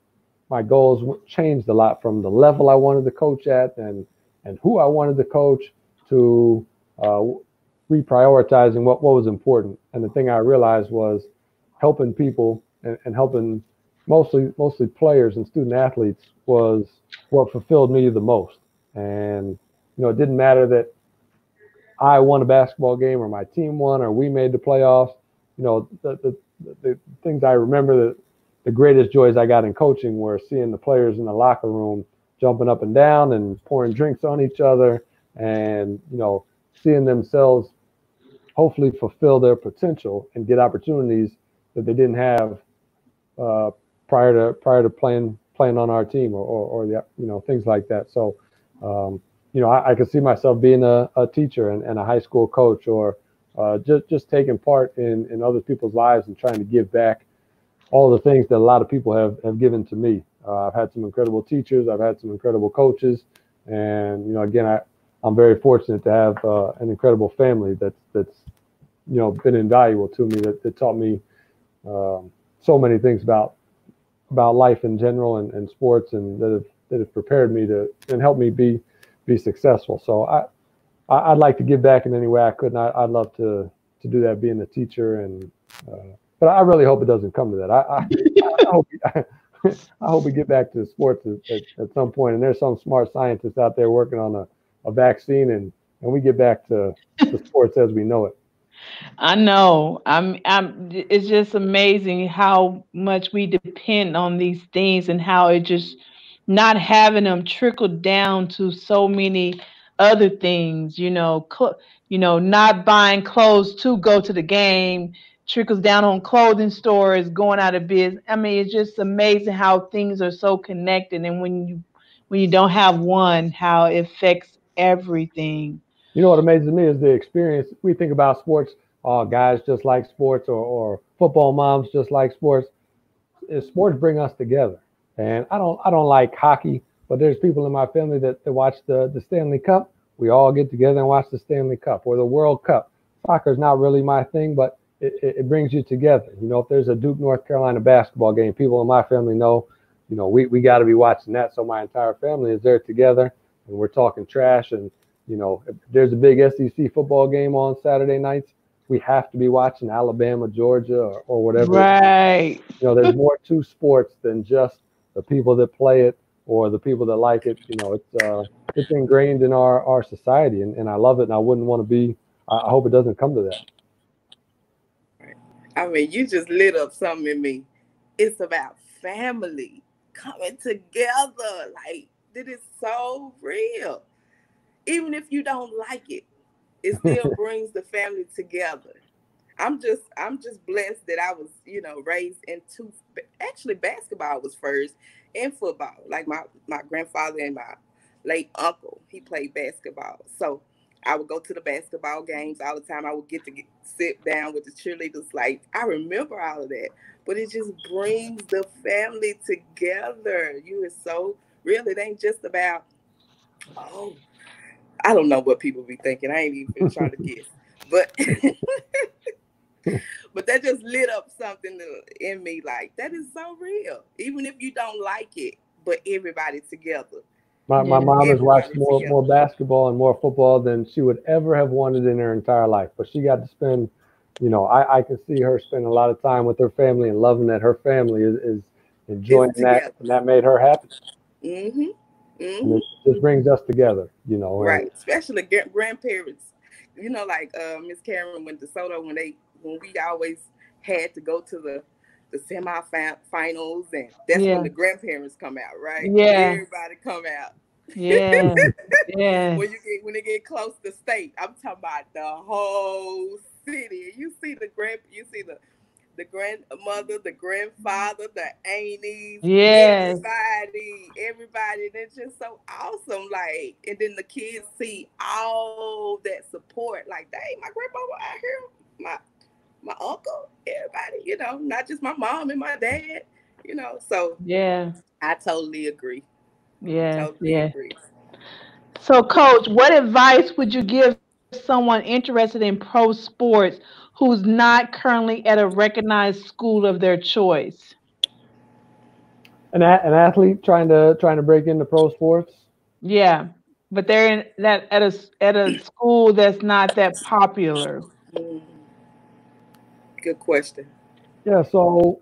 my goals changed a lot from the level I wanted to coach at and and who I wanted to coach to uh, reprioritizing what, what was important. And the thing I realized was helping people and, and helping mostly mostly players and student athletes was what fulfilled me the most. And, you know, it didn't matter that I won a basketball game or my team won or we made the playoffs. You know, the, the, the things I remember, that the greatest joys I got in coaching were seeing the players in the locker room jumping up and down and pouring drinks on each other and, you know, seeing themselves hopefully fulfill their potential and get opportunities that they didn't have uh, prior to prior to playing playing on our team or, or, or the, you know, things like that. So, um, you know, I, I could see myself being a, a teacher and, and a high school coach, or uh, just, just taking part in, in other people's lives and trying to give back all the things that a lot of people have, have given to me. Uh, I've had some incredible teachers. I've had some incredible coaches. And, you know, again, I, I'm very fortunate to have uh, an incredible family that's, that's, you know, been invaluable to me, that, that taught me um, so many things about about life in general and, and sports, and that have, that have prepared me to and helped me be be successful. So I, I I'd like to give back in any way I could, and I, I'd love to to do that, being a teacher. And uh, but I really hope it doesn't come to that. I I, I, hope, I, I hope we get back to sports at, at, at some point. And there's some smart scientists out there working on a a vaccine, and, and we get back to, to sports as we know it. I know. I'm, I'm, it's just amazing how much we depend on these things, and how it just not having them trickle down to so many other things, you know, you know, not buying clothes to go to the game, trickles down on clothing stores, going out of business. I mean, it's just amazing how things are so connected. And when you, when you don't have one, how it affects everything. You know what amazes me is the experience. We think about sports, oh, guys just like sports, or, or football moms just like sports. Is sports bring us together. And I don't I don't like hockey, but there's people in my family that, that watch the, the Stanley Cup. We all get together and watch the Stanley Cup or the World Cup. Soccer is not really my thing, but it, it, it brings you together. You know, if there's a Duke, North Carolina basketball game, people in my family know, you know, we, we got to be watching that. So my entire family is there together, and we're talking trash. And, you know, if there's a big S E C football game on Saturday nights, we have to be watching Alabama, Georgia, or, or whatever. Right. You know, there's more to sports than just the people that play it or the people that like it. You know, it's uh, it's ingrained in our, our society, and, and I love it, and I wouldn't want to be – I hope it doesn't come to that. I mean, you just lit up something in me. It's about family coming together. Like, that is so real. Even if you don't like it, it still brings the family together. I'm just, I'm just blessed that I was, you know, raised in two. Actually, basketball was first, and football. Like my my grandfather and my late uncle, he played basketball. So I would go to the basketball games all the time. I would get to get, sit down with the cheerleaders. Like, I remember all of that, but it just brings the family together. You are so real. It ain't just about, oh, I don't know what people be thinking. I ain't even trying to guess, but but that just lit up something in me. Like, that is so real. Even if you don't like it, but everybody together. My my mom has watched more together. more basketball and more football than she would ever have wanted in her entire life. But she got to spend, you know, I I can see her spend a lot of time with her family and loving that her family is, is enjoying that, and that made her happy. Mm-hmm. Mm-hmm. It just brings us together, you know. Right, especially grandparents. You know, like uh, Miss Karen went to Soto when they when we always had to go to the the semifinals, and that's yeah. when the grandparents come out, right? Yeah, everybody come out. Yeah, yeah. When you get when it get close to state, I'm talking about the whole city. You see the grand, you see the. The grandmother, the grandfather, the aunties, yes. everybody, everybody. That's just so awesome. Like, and then the kids see all that support. Like, dang, my grandmama out here, my my uncle, everybody, you know, not just my mom and my dad, you know. So yeah, I totally agree. Yeah, totally yeah. agree. So, Coach, what advice would you give someone interested in pro sports who's not currently at a recognized school of their choice? An a an athlete trying to trying to break into pro sports. Yeah, but they're in that at a at a school that's not that popular. Good question. Yeah, so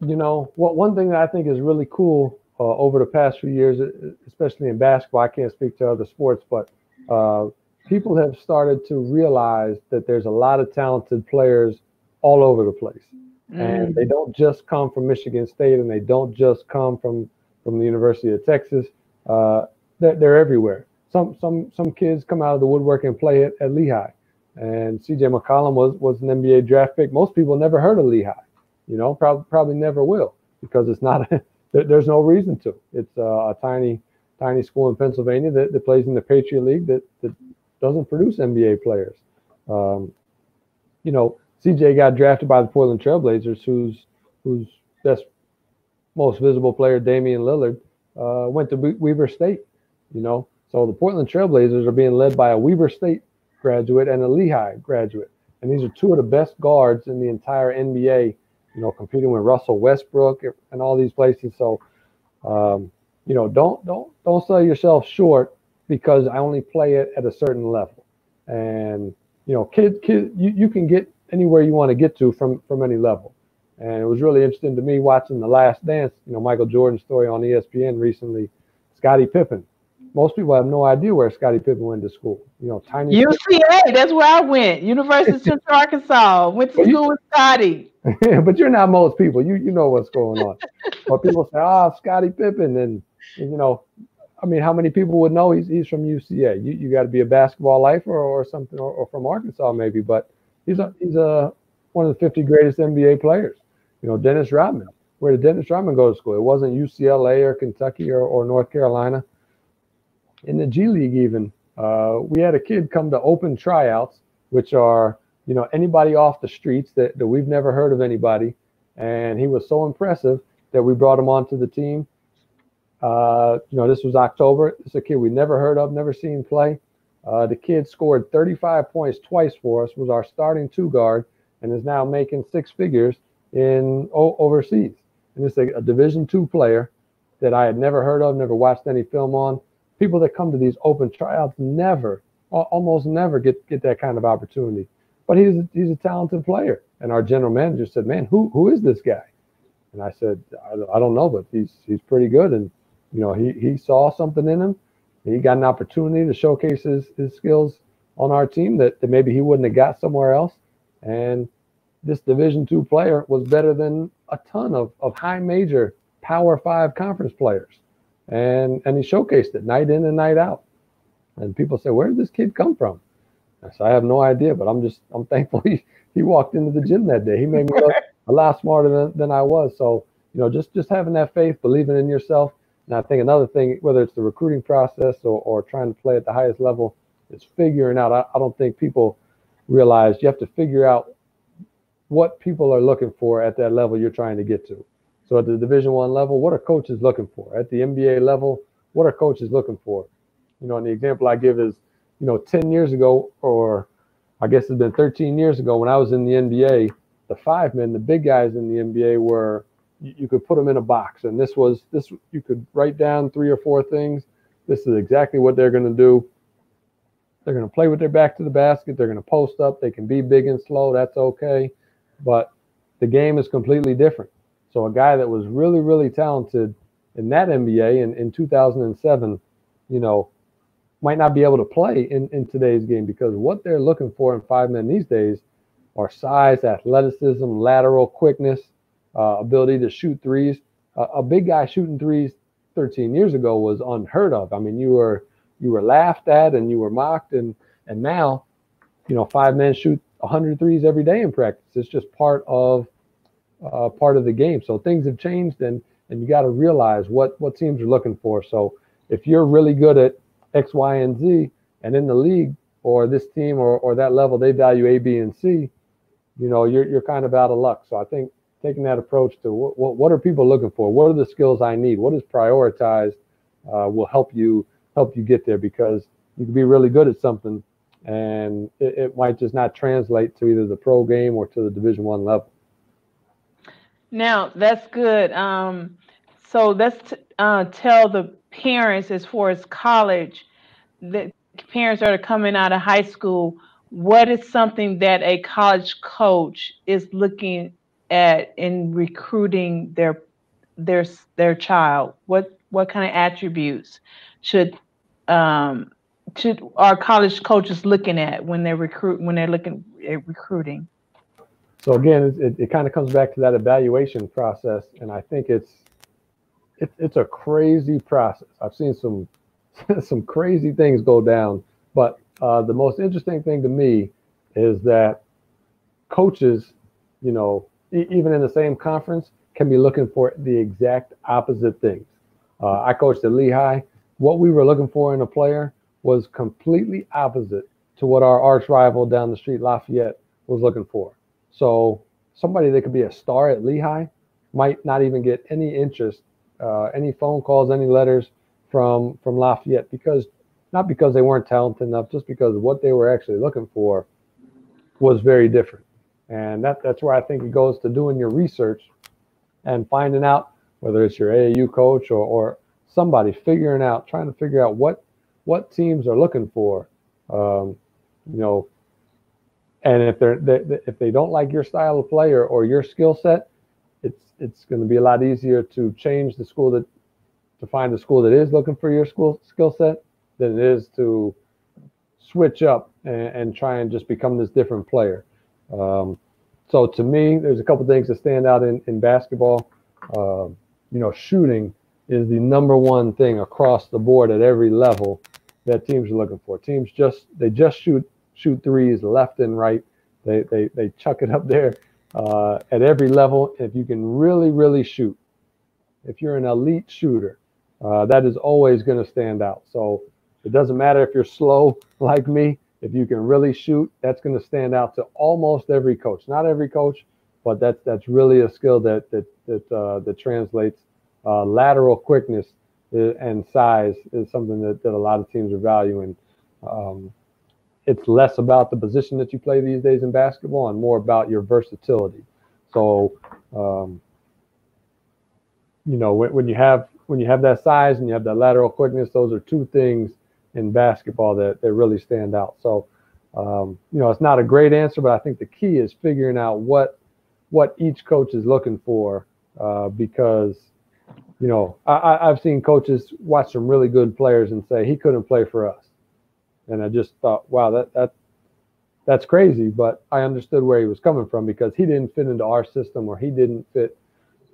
you know what? One thing that I think is really cool uh, over the past few years, especially in basketball, I can't speak to other sports, but uh, people have started to realize that there's a lot of talented players all over the place. And they don't just come from Michigan State, and they don't just come from from the University of Texas. Uh, they're, they're everywhere. Some some some kids come out of the woodwork and play at, at Lehigh. And C J McCollum was was an N B A draft pick. Most people never heard of Lehigh, you know, probably probably never will, because it's not a, there, there's no reason to. It's a, a tiny tiny school in Pennsylvania that, that plays in the Patriot League that that doesn't produce N B A players. Um, you know. C J got drafted by the Portland Trailblazers, whose whose best, most visible player, Damian Lillard, uh, went to Weber State. You know, so the Portland Trailblazers are being led by a Weber State graduate and a Lehigh graduate, and these are two of the best guards in the entire N B A. You know, competing with Russell Westbrook and all these places. So, um, you know, don't don't don't sell yourself short because I only play it at a certain level, and you know, kid kid, you you can get anywhere you want to get to from from any level. And it was really interesting to me watching The Last Dance, you know, Michael Jordan's story on E S P N recently. Scottie Pippen. Most people have no idea where Scottie Pippen went to school. You know, tiny U C A, that's where I went. University of Central Arkansas. Went to school with Scottie. But you're not most people. You you know what's going on. But people say, oh, Scottie Pippen. And, and, you know, I mean, how many people would know he's he's from U C A? You you got to be a basketball lifer or, or something, or, or from Arkansas maybe, but He's a, he's a, one of the fifty greatest N B A players. You know, Dennis Rodman. Where did Dennis Rodman go to school? It wasn't U C L A or Kentucky or, or North Carolina. In the G League even, uh, we had a kid come to open tryouts, which are, you know, anybody off the streets that, that we've never heard of anybody. And he was so impressive that we brought him onto the team. Uh, you know, this was October. It's a kid we never heard of, never seen play. Uh, the kid scored thirty-five points twice for us, was our starting two guard, and is now making six figures in o overseas. And it's a, a Division two player that I had never heard of, never watched any film on. People that come to these open tryouts never, almost never get, get that kind of opportunity. But he's a, he's a talented player. And our general manager said, man, who who is this guy? And I said, I, I don't know, but he's, he's pretty good. And, you know, he, he saw something in him. He got an opportunity to showcase his, his skills on our team that, that maybe he wouldn't have got somewhere else. And this Division two player was better than a ton of, of high major Power Five conference players. And, and he showcased it night in and night out. And people say, where did this kid come from? I said, I have no idea, but I'm just, I'm thankful he, he walked into the gym that day. He made me look a lot smarter than, than I was. So, you know, just, just having that faith, believing in yourself. And I think another thing, whether it's the recruiting process or, or trying to play at the highest level, is figuring out. I, I don't think people realize you have to figure out what people are looking for at that level you're trying to get to. So at the Division One level, what are coaches looking for? At the N B A level, what are coaches looking for? You know, and the example I give is, you know, ten years ago, or I guess it's been thirteen years ago when I was in the N B A, the five men, the big guys in the N B A were, you could put them in a box, and this was this. You could write down three or four things. This is exactly what they're going to do. They're going to play with their back to the basket. They're going to post up. They can be big and slow. That's okay, but the game is completely different. So a guy that was really, really talented in that N B A in, in two thousand seven, you know, might not be able to play in, in today's game, because what they're looking for in five men these days are size, athleticism, lateral quickness, Uh, ability to shoot threes. Uh, a big guy shooting threes thirteen years ago was unheard of. I mean, you were you were laughed at and you were mocked, and and now, you know, five men shoot a hundred threes every day in practice. It's just part of uh, part of the game. So things have changed, and and you got to realize what what teams are looking for. So if you're really good at X, Y, and Z, and in the league or this team or or that level, they value A, B, and C. you know, you're, you're kind of out of luck. So I think taking that approach to what, what, what are people looking for? What are the skills I need? What is prioritized uh, will help you help you get there, because you can be really good at something and it, it might just not translate to either the pro game or to the Division I level. Now, that's good. Um, so let's t- uh, tell the parents as far as college, the parents that are coming out of high school, what is something that a college coach is looking at in recruiting their their their child? What what kind of attributes should um, should our college coaches looking at when they recruit when they're looking at recruiting? So again, it, it kind of comes back to that evaluation process, and I think it's it, it's a crazy process. I've seen some some crazy things go down, but uh, the most interesting thing to me is that coaches, you know, e- even in the same conference, can be looking for the exact opposite things. Uh, I coached at Lehigh. What we were looking for in a player was completely opposite to what our arch rival down the street, Lafayette, was looking for. So somebody that could be a star at Lehigh might not even get any interest, uh, any phone calls, any letters from from Lafayette, because not because they weren't talented enough, just because what they were actually looking for was very different. And that that's where I think it goes to doing your research and finding out, whether it's your A A U coach or, or somebody figuring out, trying to figure out what what teams are looking for, um, you know, and if they're they, if they don't like your style of play or, or your skill set, it's it's going to be a lot easier to change the school that to find the school that is looking for your school skill set than it is to switch up and, and try and just become this different player. Um, so to me, there's a couple things that stand out in in basketball. Uh, you know, shooting is the number one thing across the board at every level that teams are looking for. Teams just they just shoot. shoot threes left and right. They they they chuck it up there uh, at every level. If you can really, really shoot, if you're an elite shooter, uh, that is always going to stand out. So it doesn't matter if you're slow like me. If you can really shoot, that's going to stand out to almost every coach. Not every coach, but that's that's really a skill that that that uh, that translates. Uh, lateral quickness and size is something that, that a lot of teams are valuing. Um, It's less about the position that you play these days in basketball and more about your versatility. So, um, you know, when, when you have when you have that size and you have that lateral quickness, those are two things in basketball that, that really stand out. So, um, you know, it's not a great answer, but I think the key is figuring out what what each coach is looking for, uh, because, you know, I, I've seen coaches watch some really good players and say he couldn't play for us. And I just thought, wow, that that that's crazy. But I understood where he was coming from, because he didn't fit into our system, or he didn't fit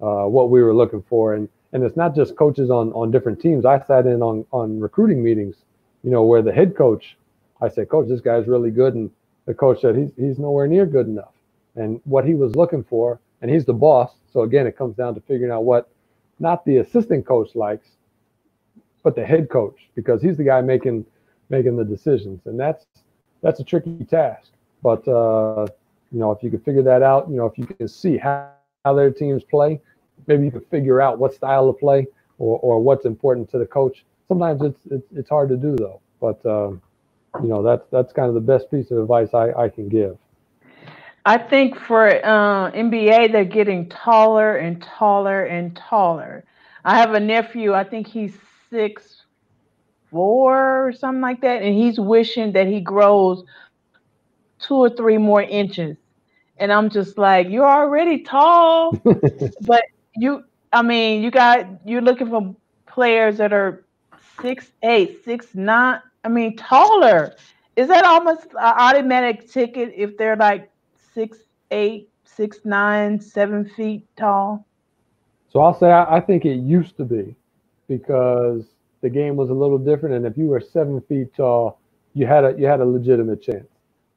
uh, what we were looking for. And and it's not just coaches on, on different teams. I sat in on, on recruiting meetings, you know, where the head coach, I said, coach, this guy's really good. And the coach said, he's, he's nowhere near good enough. And what he was looking for, and he's the boss. So, again, it comes down to figuring out what not the assistant coach likes, but the head coach, because he's the guy making – making the decisions. And that's that's a tricky task. But, uh, you know, if you can figure that out, you know, if you can see how, how their teams play, maybe you can figure out what style of play or, or what's important to the coach. Sometimes it's it's, it's hard to do, though. But, um, you know, that's, that's kind of the best piece of advice I, I can give. I think for uh, N B A, they're getting taller and taller and taller. I have a nephew, I think he's six four or something like that, and he's wishing that he grows two or three more inches. And I'm just like, you're already tall. But you, I mean, you got, you're looking for players that are six eight, six nine. I mean, taller. Is that almost an automatic ticket if they're like six eight, six nine, seven feet tall? So I'll say I, I think it used to be, because the game was a little different, and if you were seven feet tall, you had a you had a legitimate chance.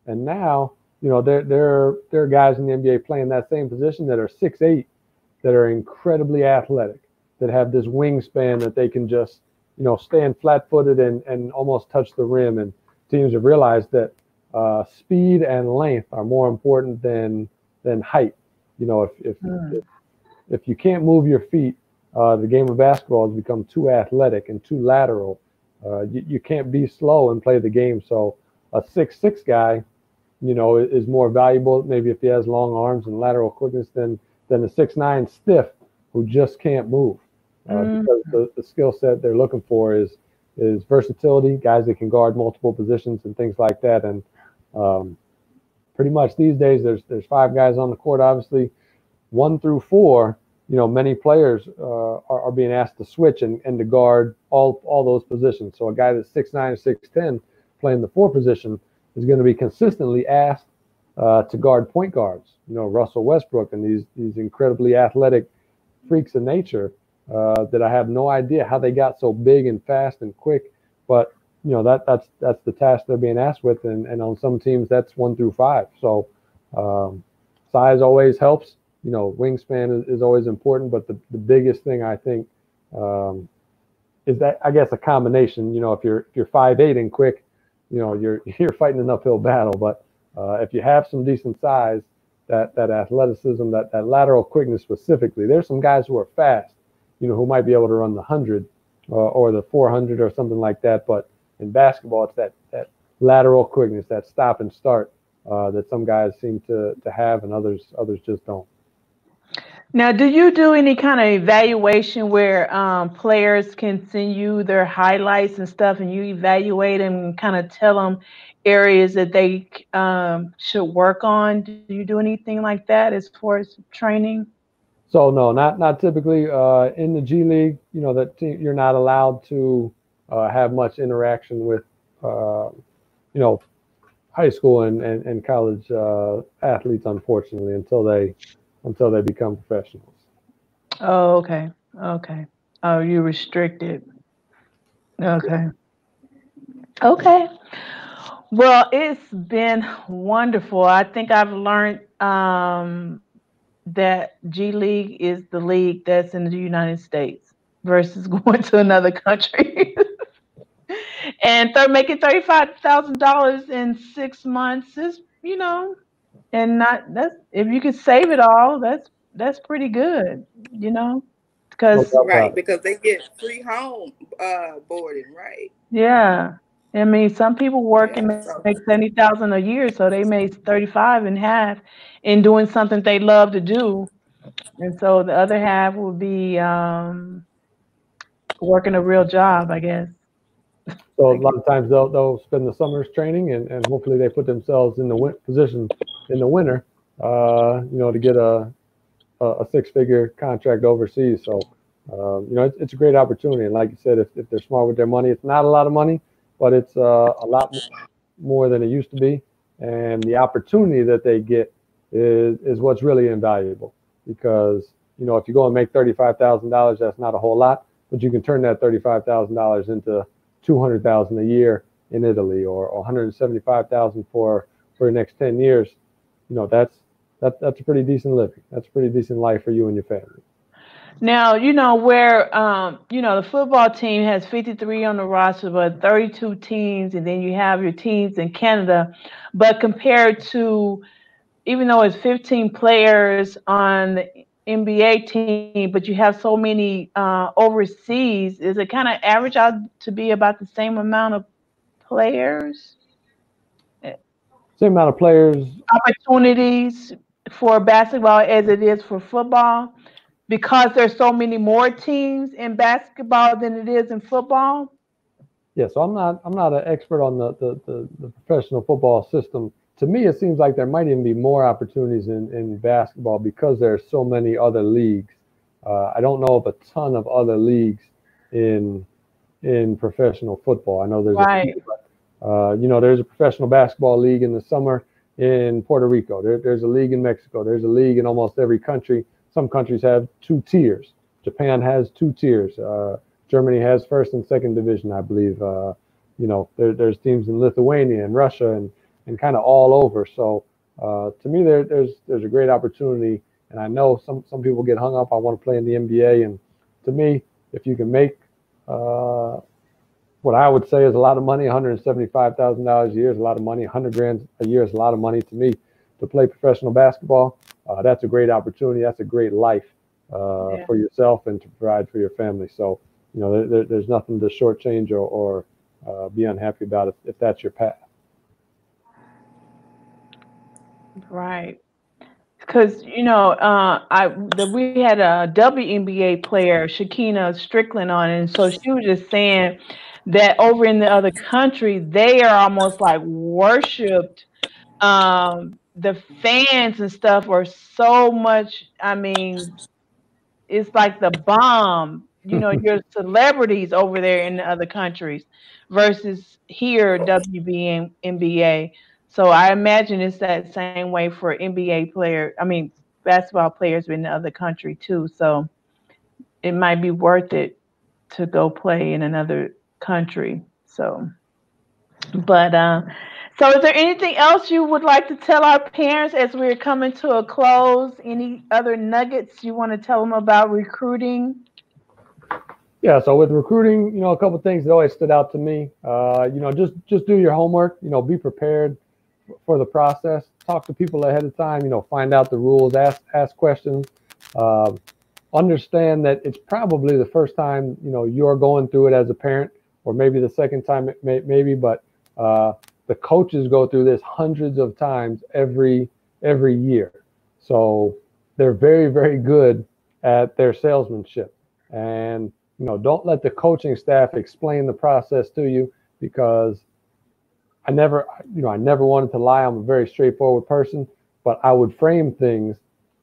And now, you know, there there there are guys in the N B A playing that same position that are six eight, that are incredibly athletic, that have this wingspan that they can just, you know, stand flat-footed and and almost touch the rim. And teams have realized that uh, speed and length are more important than than height. You know, if if, mm. if, if you can't move your feet, uh, the game of basketball has become too athletic and too lateral. Uh, you, you can't be slow and play the game. So a six six guy, you know, is more valuable maybe if he has long arms and lateral quickness than than a six nine stiff who just can't move. Uh, mm. Because the, the skill set they're looking for is is versatility, guys that can guard multiple positions and things like that. And um, pretty much these days, there's there's five guys on the court. Obviously, one through four, you know, many players uh, are, are being asked to switch and, and to guard all all those positions. So a guy that's six nine, six ten playing the four position is going to be consistently asked uh, to guard point guards. You know, Russell Westbrook and these these incredibly athletic freaks of nature. Uh, that I have no idea how they got so big and fast and quick, but you know that that's that's the task they're being asked with, and, and on some teams that's one through five. So um, size always helps. You know, wingspan is, is always important, but the, the biggest thing I think um, is that I guess a combination. You know, if you're if you're five eight and quick, you know you're you're fighting an uphill battle. But uh, if you have some decent size, that that athleticism, that that lateral quickness specifically, there's some guys who are fast, you know, who might be able to run the hundred uh, or the four hundred or something like that. But in basketball, it's that, that lateral quickness, that stop and start uh, that some guys seem to, to have and others others just don't. Now, do you do any kind of evaluation where um, players can send you their highlights and stuff and you evaluate and kind of tell them areas that they um, should work on? Do you do anything like that as far as training? So no, not not typically uh, in the G League. You know that team, you're not allowed to uh, have much interaction with, uh, you know, high school and and, and college uh, athletes, unfortunately, until they until they become professionals. Oh, okay, okay. Oh, you're restricted. Okay, okay. Well, it's been wonderful. I think I've learned. Um, that G League is the league that's in the United States versus going to another country and they're making thirty-five thousand dollars in six months is, you know, and not that's, if you could save it all, that's, that's pretty good, you know, because right, because they get free home uh, boarding, right? Yeah. I mean, some people work and make seventy thousand dollars a year, so they made thirty-five and half in doing something they love to do. And so the other half will be um, working a real job, I guess. So a lot of times they'll, they'll spend the summers training and, and hopefully they put themselves in the win position in the winter, uh, you know, to get a, a six-figure contract overseas. So, um, you know, it's, it's a great opportunity. And like you said, if, if they're smart with their money, it's not a lot of money, but it's uh, a lot more than it used to be. And the opportunity that they get is, is what's really invaluable because, you know, if you go and make thirty-five thousand dollars, that's not a whole lot, but you can turn that thirty-five thousand dollars into two hundred thousand dollars a year in Italy or one hundred seventy-five thousand dollars for, for the next ten years. You know, that's, that, that's a pretty decent living. That's a pretty decent life for you and your family. Now, you know, where, um, you know, the football team has fifty-three on the roster, but thirty-two teams, and then you have your teams in Canada. But compared to, even though it's fifteen players on the N B A team, but you have so many uh, overseas, is it kind of average out to be about the same amount of players? Same amount of players. Opportunities for basketball as it is for football? Because there's so many more teams in basketball than it is in football? Yeah, so I'm not I'm not an expert on the, the, the, the professional football system. To me, it seems like there might even be more opportunities in, in basketball because there are so many other leagues. Uh, I don't know of a ton of other leagues in in professional football. I know there's right. a, but, uh, you know, there's a professional basketball league in the summer in Puerto Rico. There, there's a league in Mexico. There's a league in almost every country. Some countries have two tiers. Japan has two tiers. Uh, Germany has first and second division, I believe. Uh, you know, there, there's teams in Lithuania and Russia and, and kind of all over. So uh, to me, there, there's there's a great opportunity. And I know some, some people get hung up. I want to play in the N B A. And to me, if you can make uh, what I would say is a lot of money. one hundred seventy-five thousand dollars a year is a lot of money. one hundred grand a year is a lot of money to me to play professional basketball. Uh, that's a great opportunity. That's a great life uh, yeah. for yourself and to provide for your family. So, you know, there, there, there's nothing to shortchange or, or uh, be unhappy about if, if that's your path. Right. Because, you know, uh, I the, we had a W N B A player, Shekinah Strickland, on, and so she was just saying that over in the other country, they are almost like worshipped. Um, the fans and stuff are so much, I mean, it's like the bomb. You know, your celebrities over there in the other countries versus here, W N B A. So I imagine it's that same way for N B A player. I mean, basketball players in the other country too. So it might be worth it to go play in another country. So, but uh, so is there anything else you would like to tell our parents as we're coming to a close? Any other nuggets you want to tell them about recruiting? Yeah, so with recruiting, you know, a couple of things that always stood out to me. Uh, you know, just just do your homework. You know, be prepared for the process. Talk to people ahead of time. You know, find out the rules. Ask ask questions. Uh, understand that it's probably the first time, you know, you're going through it as a parent, or maybe the second time, it may, maybe. But uh, the coaches go through this hundreds of times every every year, so they're very very good at their salesmanship. And you know, don't let the coaching staff explain the process to you, because I never, you know, I never wanted to lie. I'm a very straightforward person, but I would frame things.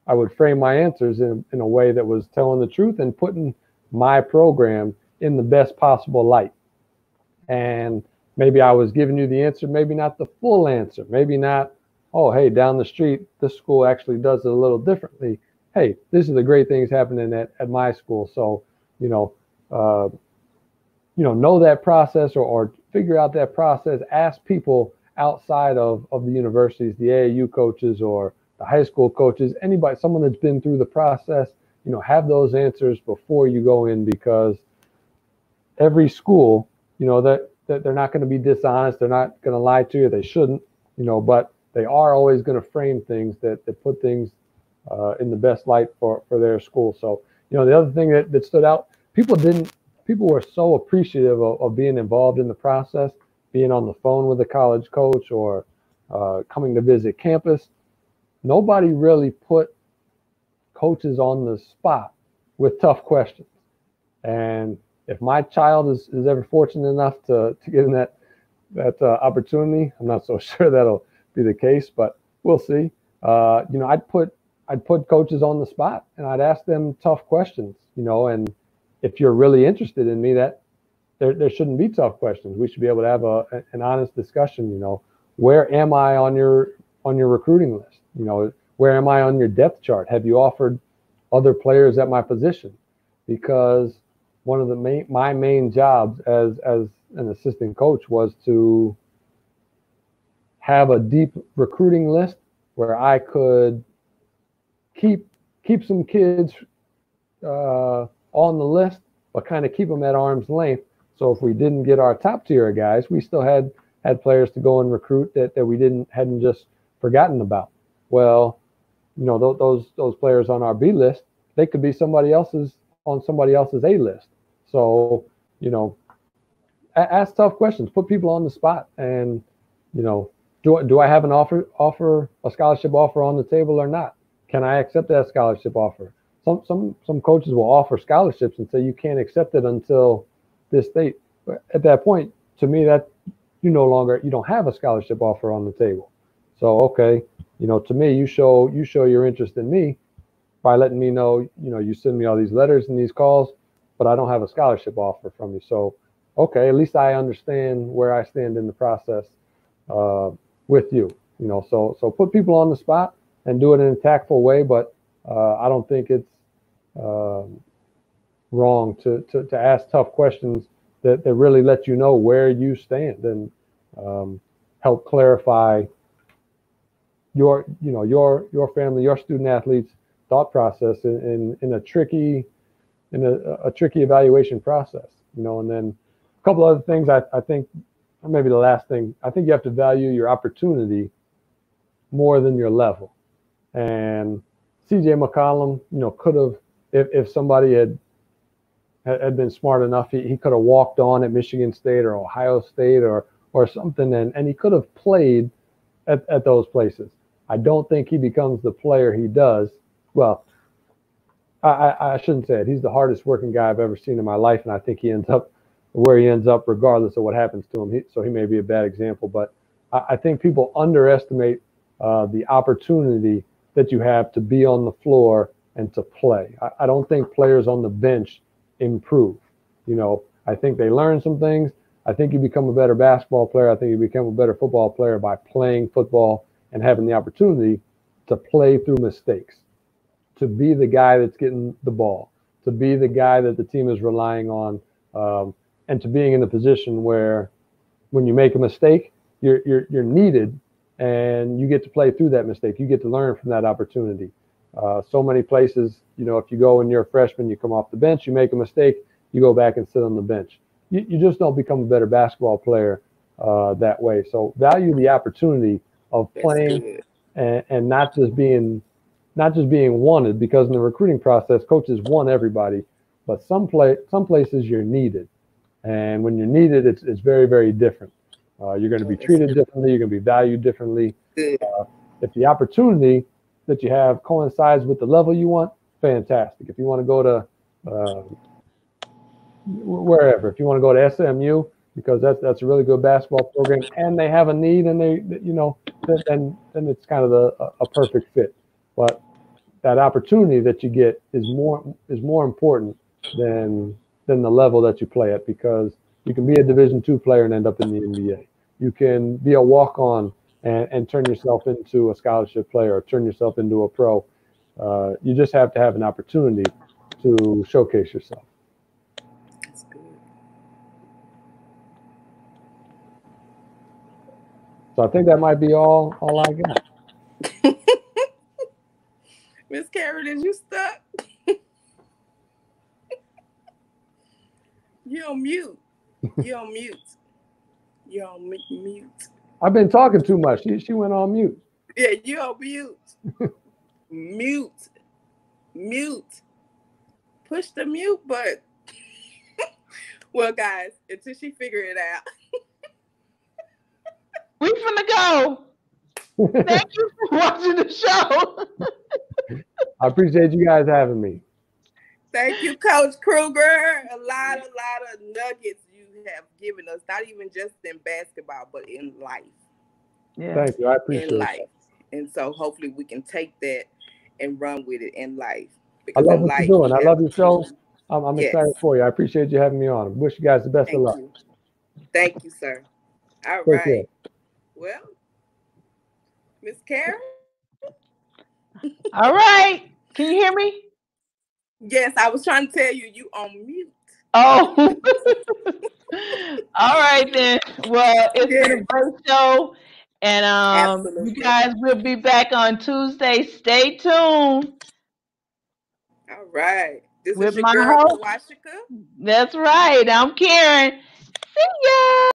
I would frame my answers in, in a way that was telling the truth and putting my program in the best possible light. And maybe I was giving you the answer, maybe not the full answer, maybe not, oh, hey, down the street, this school actually does it a little differently. Hey, this is the great things happening at, at my school. So, you know, uh, you know, know that process, or, or figure out that process. Ask people outside of, of the universities, the A A U coaches or the high school coaches, anybody, someone that's been through the process, you know, have those answers before you go in, because every school, you know, that, that they're not going to be dishonest. They're not going to lie to you. They shouldn't, you know, but they are always going to frame things that, that put things uh, in the best light for, for their school. So, you know, the other thing that, that stood out, people didn't, people were so appreciative of, of being involved in the process, being on the phone with a college coach or uh, coming to visit campus. Nobody really put coaches on the spot with tough questions. And if my child is, is ever fortunate enough to, to get in that, that uh, opportunity, I'm not so sure that'll be the case, but we'll see. Uh, you know, I'd put, I'd put coaches on the spot and I'd ask them tough questions, you know, and if you're really interested in me, that there, there shouldn't be tough questions. We should be able to have a, an honest discussion, you know, where am I on your, on your recruiting list? You know, where am I on your depth chart? Have you offered other players at my position? Because one of the main, my main jobs as, as an assistant coach was to have a deep recruiting list where I could keep keep some kids uh, on the list, but kind of keep them at arm's length. So if we didn't get our top tier guys, we still had had players to go and recruit that, that we didn't hadn't just forgotten about. Well, you know, th those those players on our B list, they could be somebody else's on somebody else's A list. So, you know, ask tough questions, put people on the spot, and you know, do do I have an offer offer a scholarship offer on the table or not? Can I accept that scholarship offer? Some some some coaches will offer scholarships and say you can't accept it until this date. But at that point, to me, that you no longer you don't have a scholarship offer on the table. So okay, you know, to me, you show you show your interest in me by letting me know, you know, you send me all these letters and these calls, but I don't have a scholarship offer from you. So okay, at least I understand where I stand in the process uh, with you. You know, so so put people on the spot and do it in a tactful way, but uh, I don't think it's uh, wrong to, to, to ask tough questions that, that really let you know where you stand and um, help clarify your, you know, your your family, your student athletes' thought process in in, in a tricky in a, a tricky evaluation process. You know, and then A couple other things I, I think, or maybe the last thing, I think you have to value your opportunity more than your level. And C J McCollum, you know, could have, if, if somebody had had been smart enough, he, he could have walked on at Michigan State or Ohio State or or something, and, and he could have played at, at those places. I don't think he becomes the player he does. Well, I, I shouldn't say it. He's the hardest working guy I've ever seen in my life, and I think he ends up where he ends up regardless of what happens to him. He, so he may be a bad example, but I, I think people underestimate uh, the opportunity that you have to be on the floor and to play. I, I don't think players on the bench improve. You know, I think they learn some things. I think you become a better basketball player. I think you become a better football player by playing football and having the opportunity to play through mistakes, to be the guy that's getting the ball, to be the guy that the team is relying on, um, and to being in the position where when you make a mistake, you're, you're, you're needed and you get to play through that mistake. You get to learn from that opportunity. Uh, so many places, you know, if you go and you're a freshman, you come off the bench, you make a mistake, you go back and sit on the bench. You, you just don't become a better basketball player uh, that way. So value the opportunity of playing and, and not just being not just being wanted, because in the recruiting process, coaches want everybody, but some play, some places you're needed. And when you're needed, it's, it's very, very different. Uh, you're going to be treated differently. You're going to be valued differently. Uh, if the opportunity that you have coincides with the level you want, fantastic. If you want to go to uh, wherever, if you want to go to S M U, because that's, that's a really good basketball program and they have a need and they, you know, then, then it's kind of the, a, a perfect fit. But that opportunity that you get is more is more important than than the level that you play at, because you can be a Division two player and end up in the N B A. You can be a walk-on and, and turn yourself into a scholarship player or turn yourself into a pro. Uh, you just have to have an opportunity to showcase yourself. That's good. So I think that might be all, all I got. Miss Karen, is you stuck? You're on mute. You're on mute. You're on mute. I've been talking too much. She, she went on mute. Yeah, you're on mute. Mute. Mute. Push the mute button. Well, guys, until she figure it out. We finna go. Thank you for watching the show. I appreciate you guys having me. Thank you, Coach Kruger. A lot, a lot of nuggets you have given us, not even just in basketball, but in life. Yeah. Thank you. I appreciate it. In life. And so hopefully we can take that and run with it in life. I love what you're doing. I love your show. I'm, I'm yes. excited for you. I appreciate you having me on. Wish you guys the best Thank of luck. You. Thank you, sir. All Take right. Care. Well, Miss Karen. All right. Can you hear me? Yes, I was trying to tell you, you on mute. Oh. All right, then. Well, it's yes. been a great show. And um, you guys will be back on Tuesday. Stay tuned. All right. This With is your my girl, host. That's right. I'm Karen. See ya.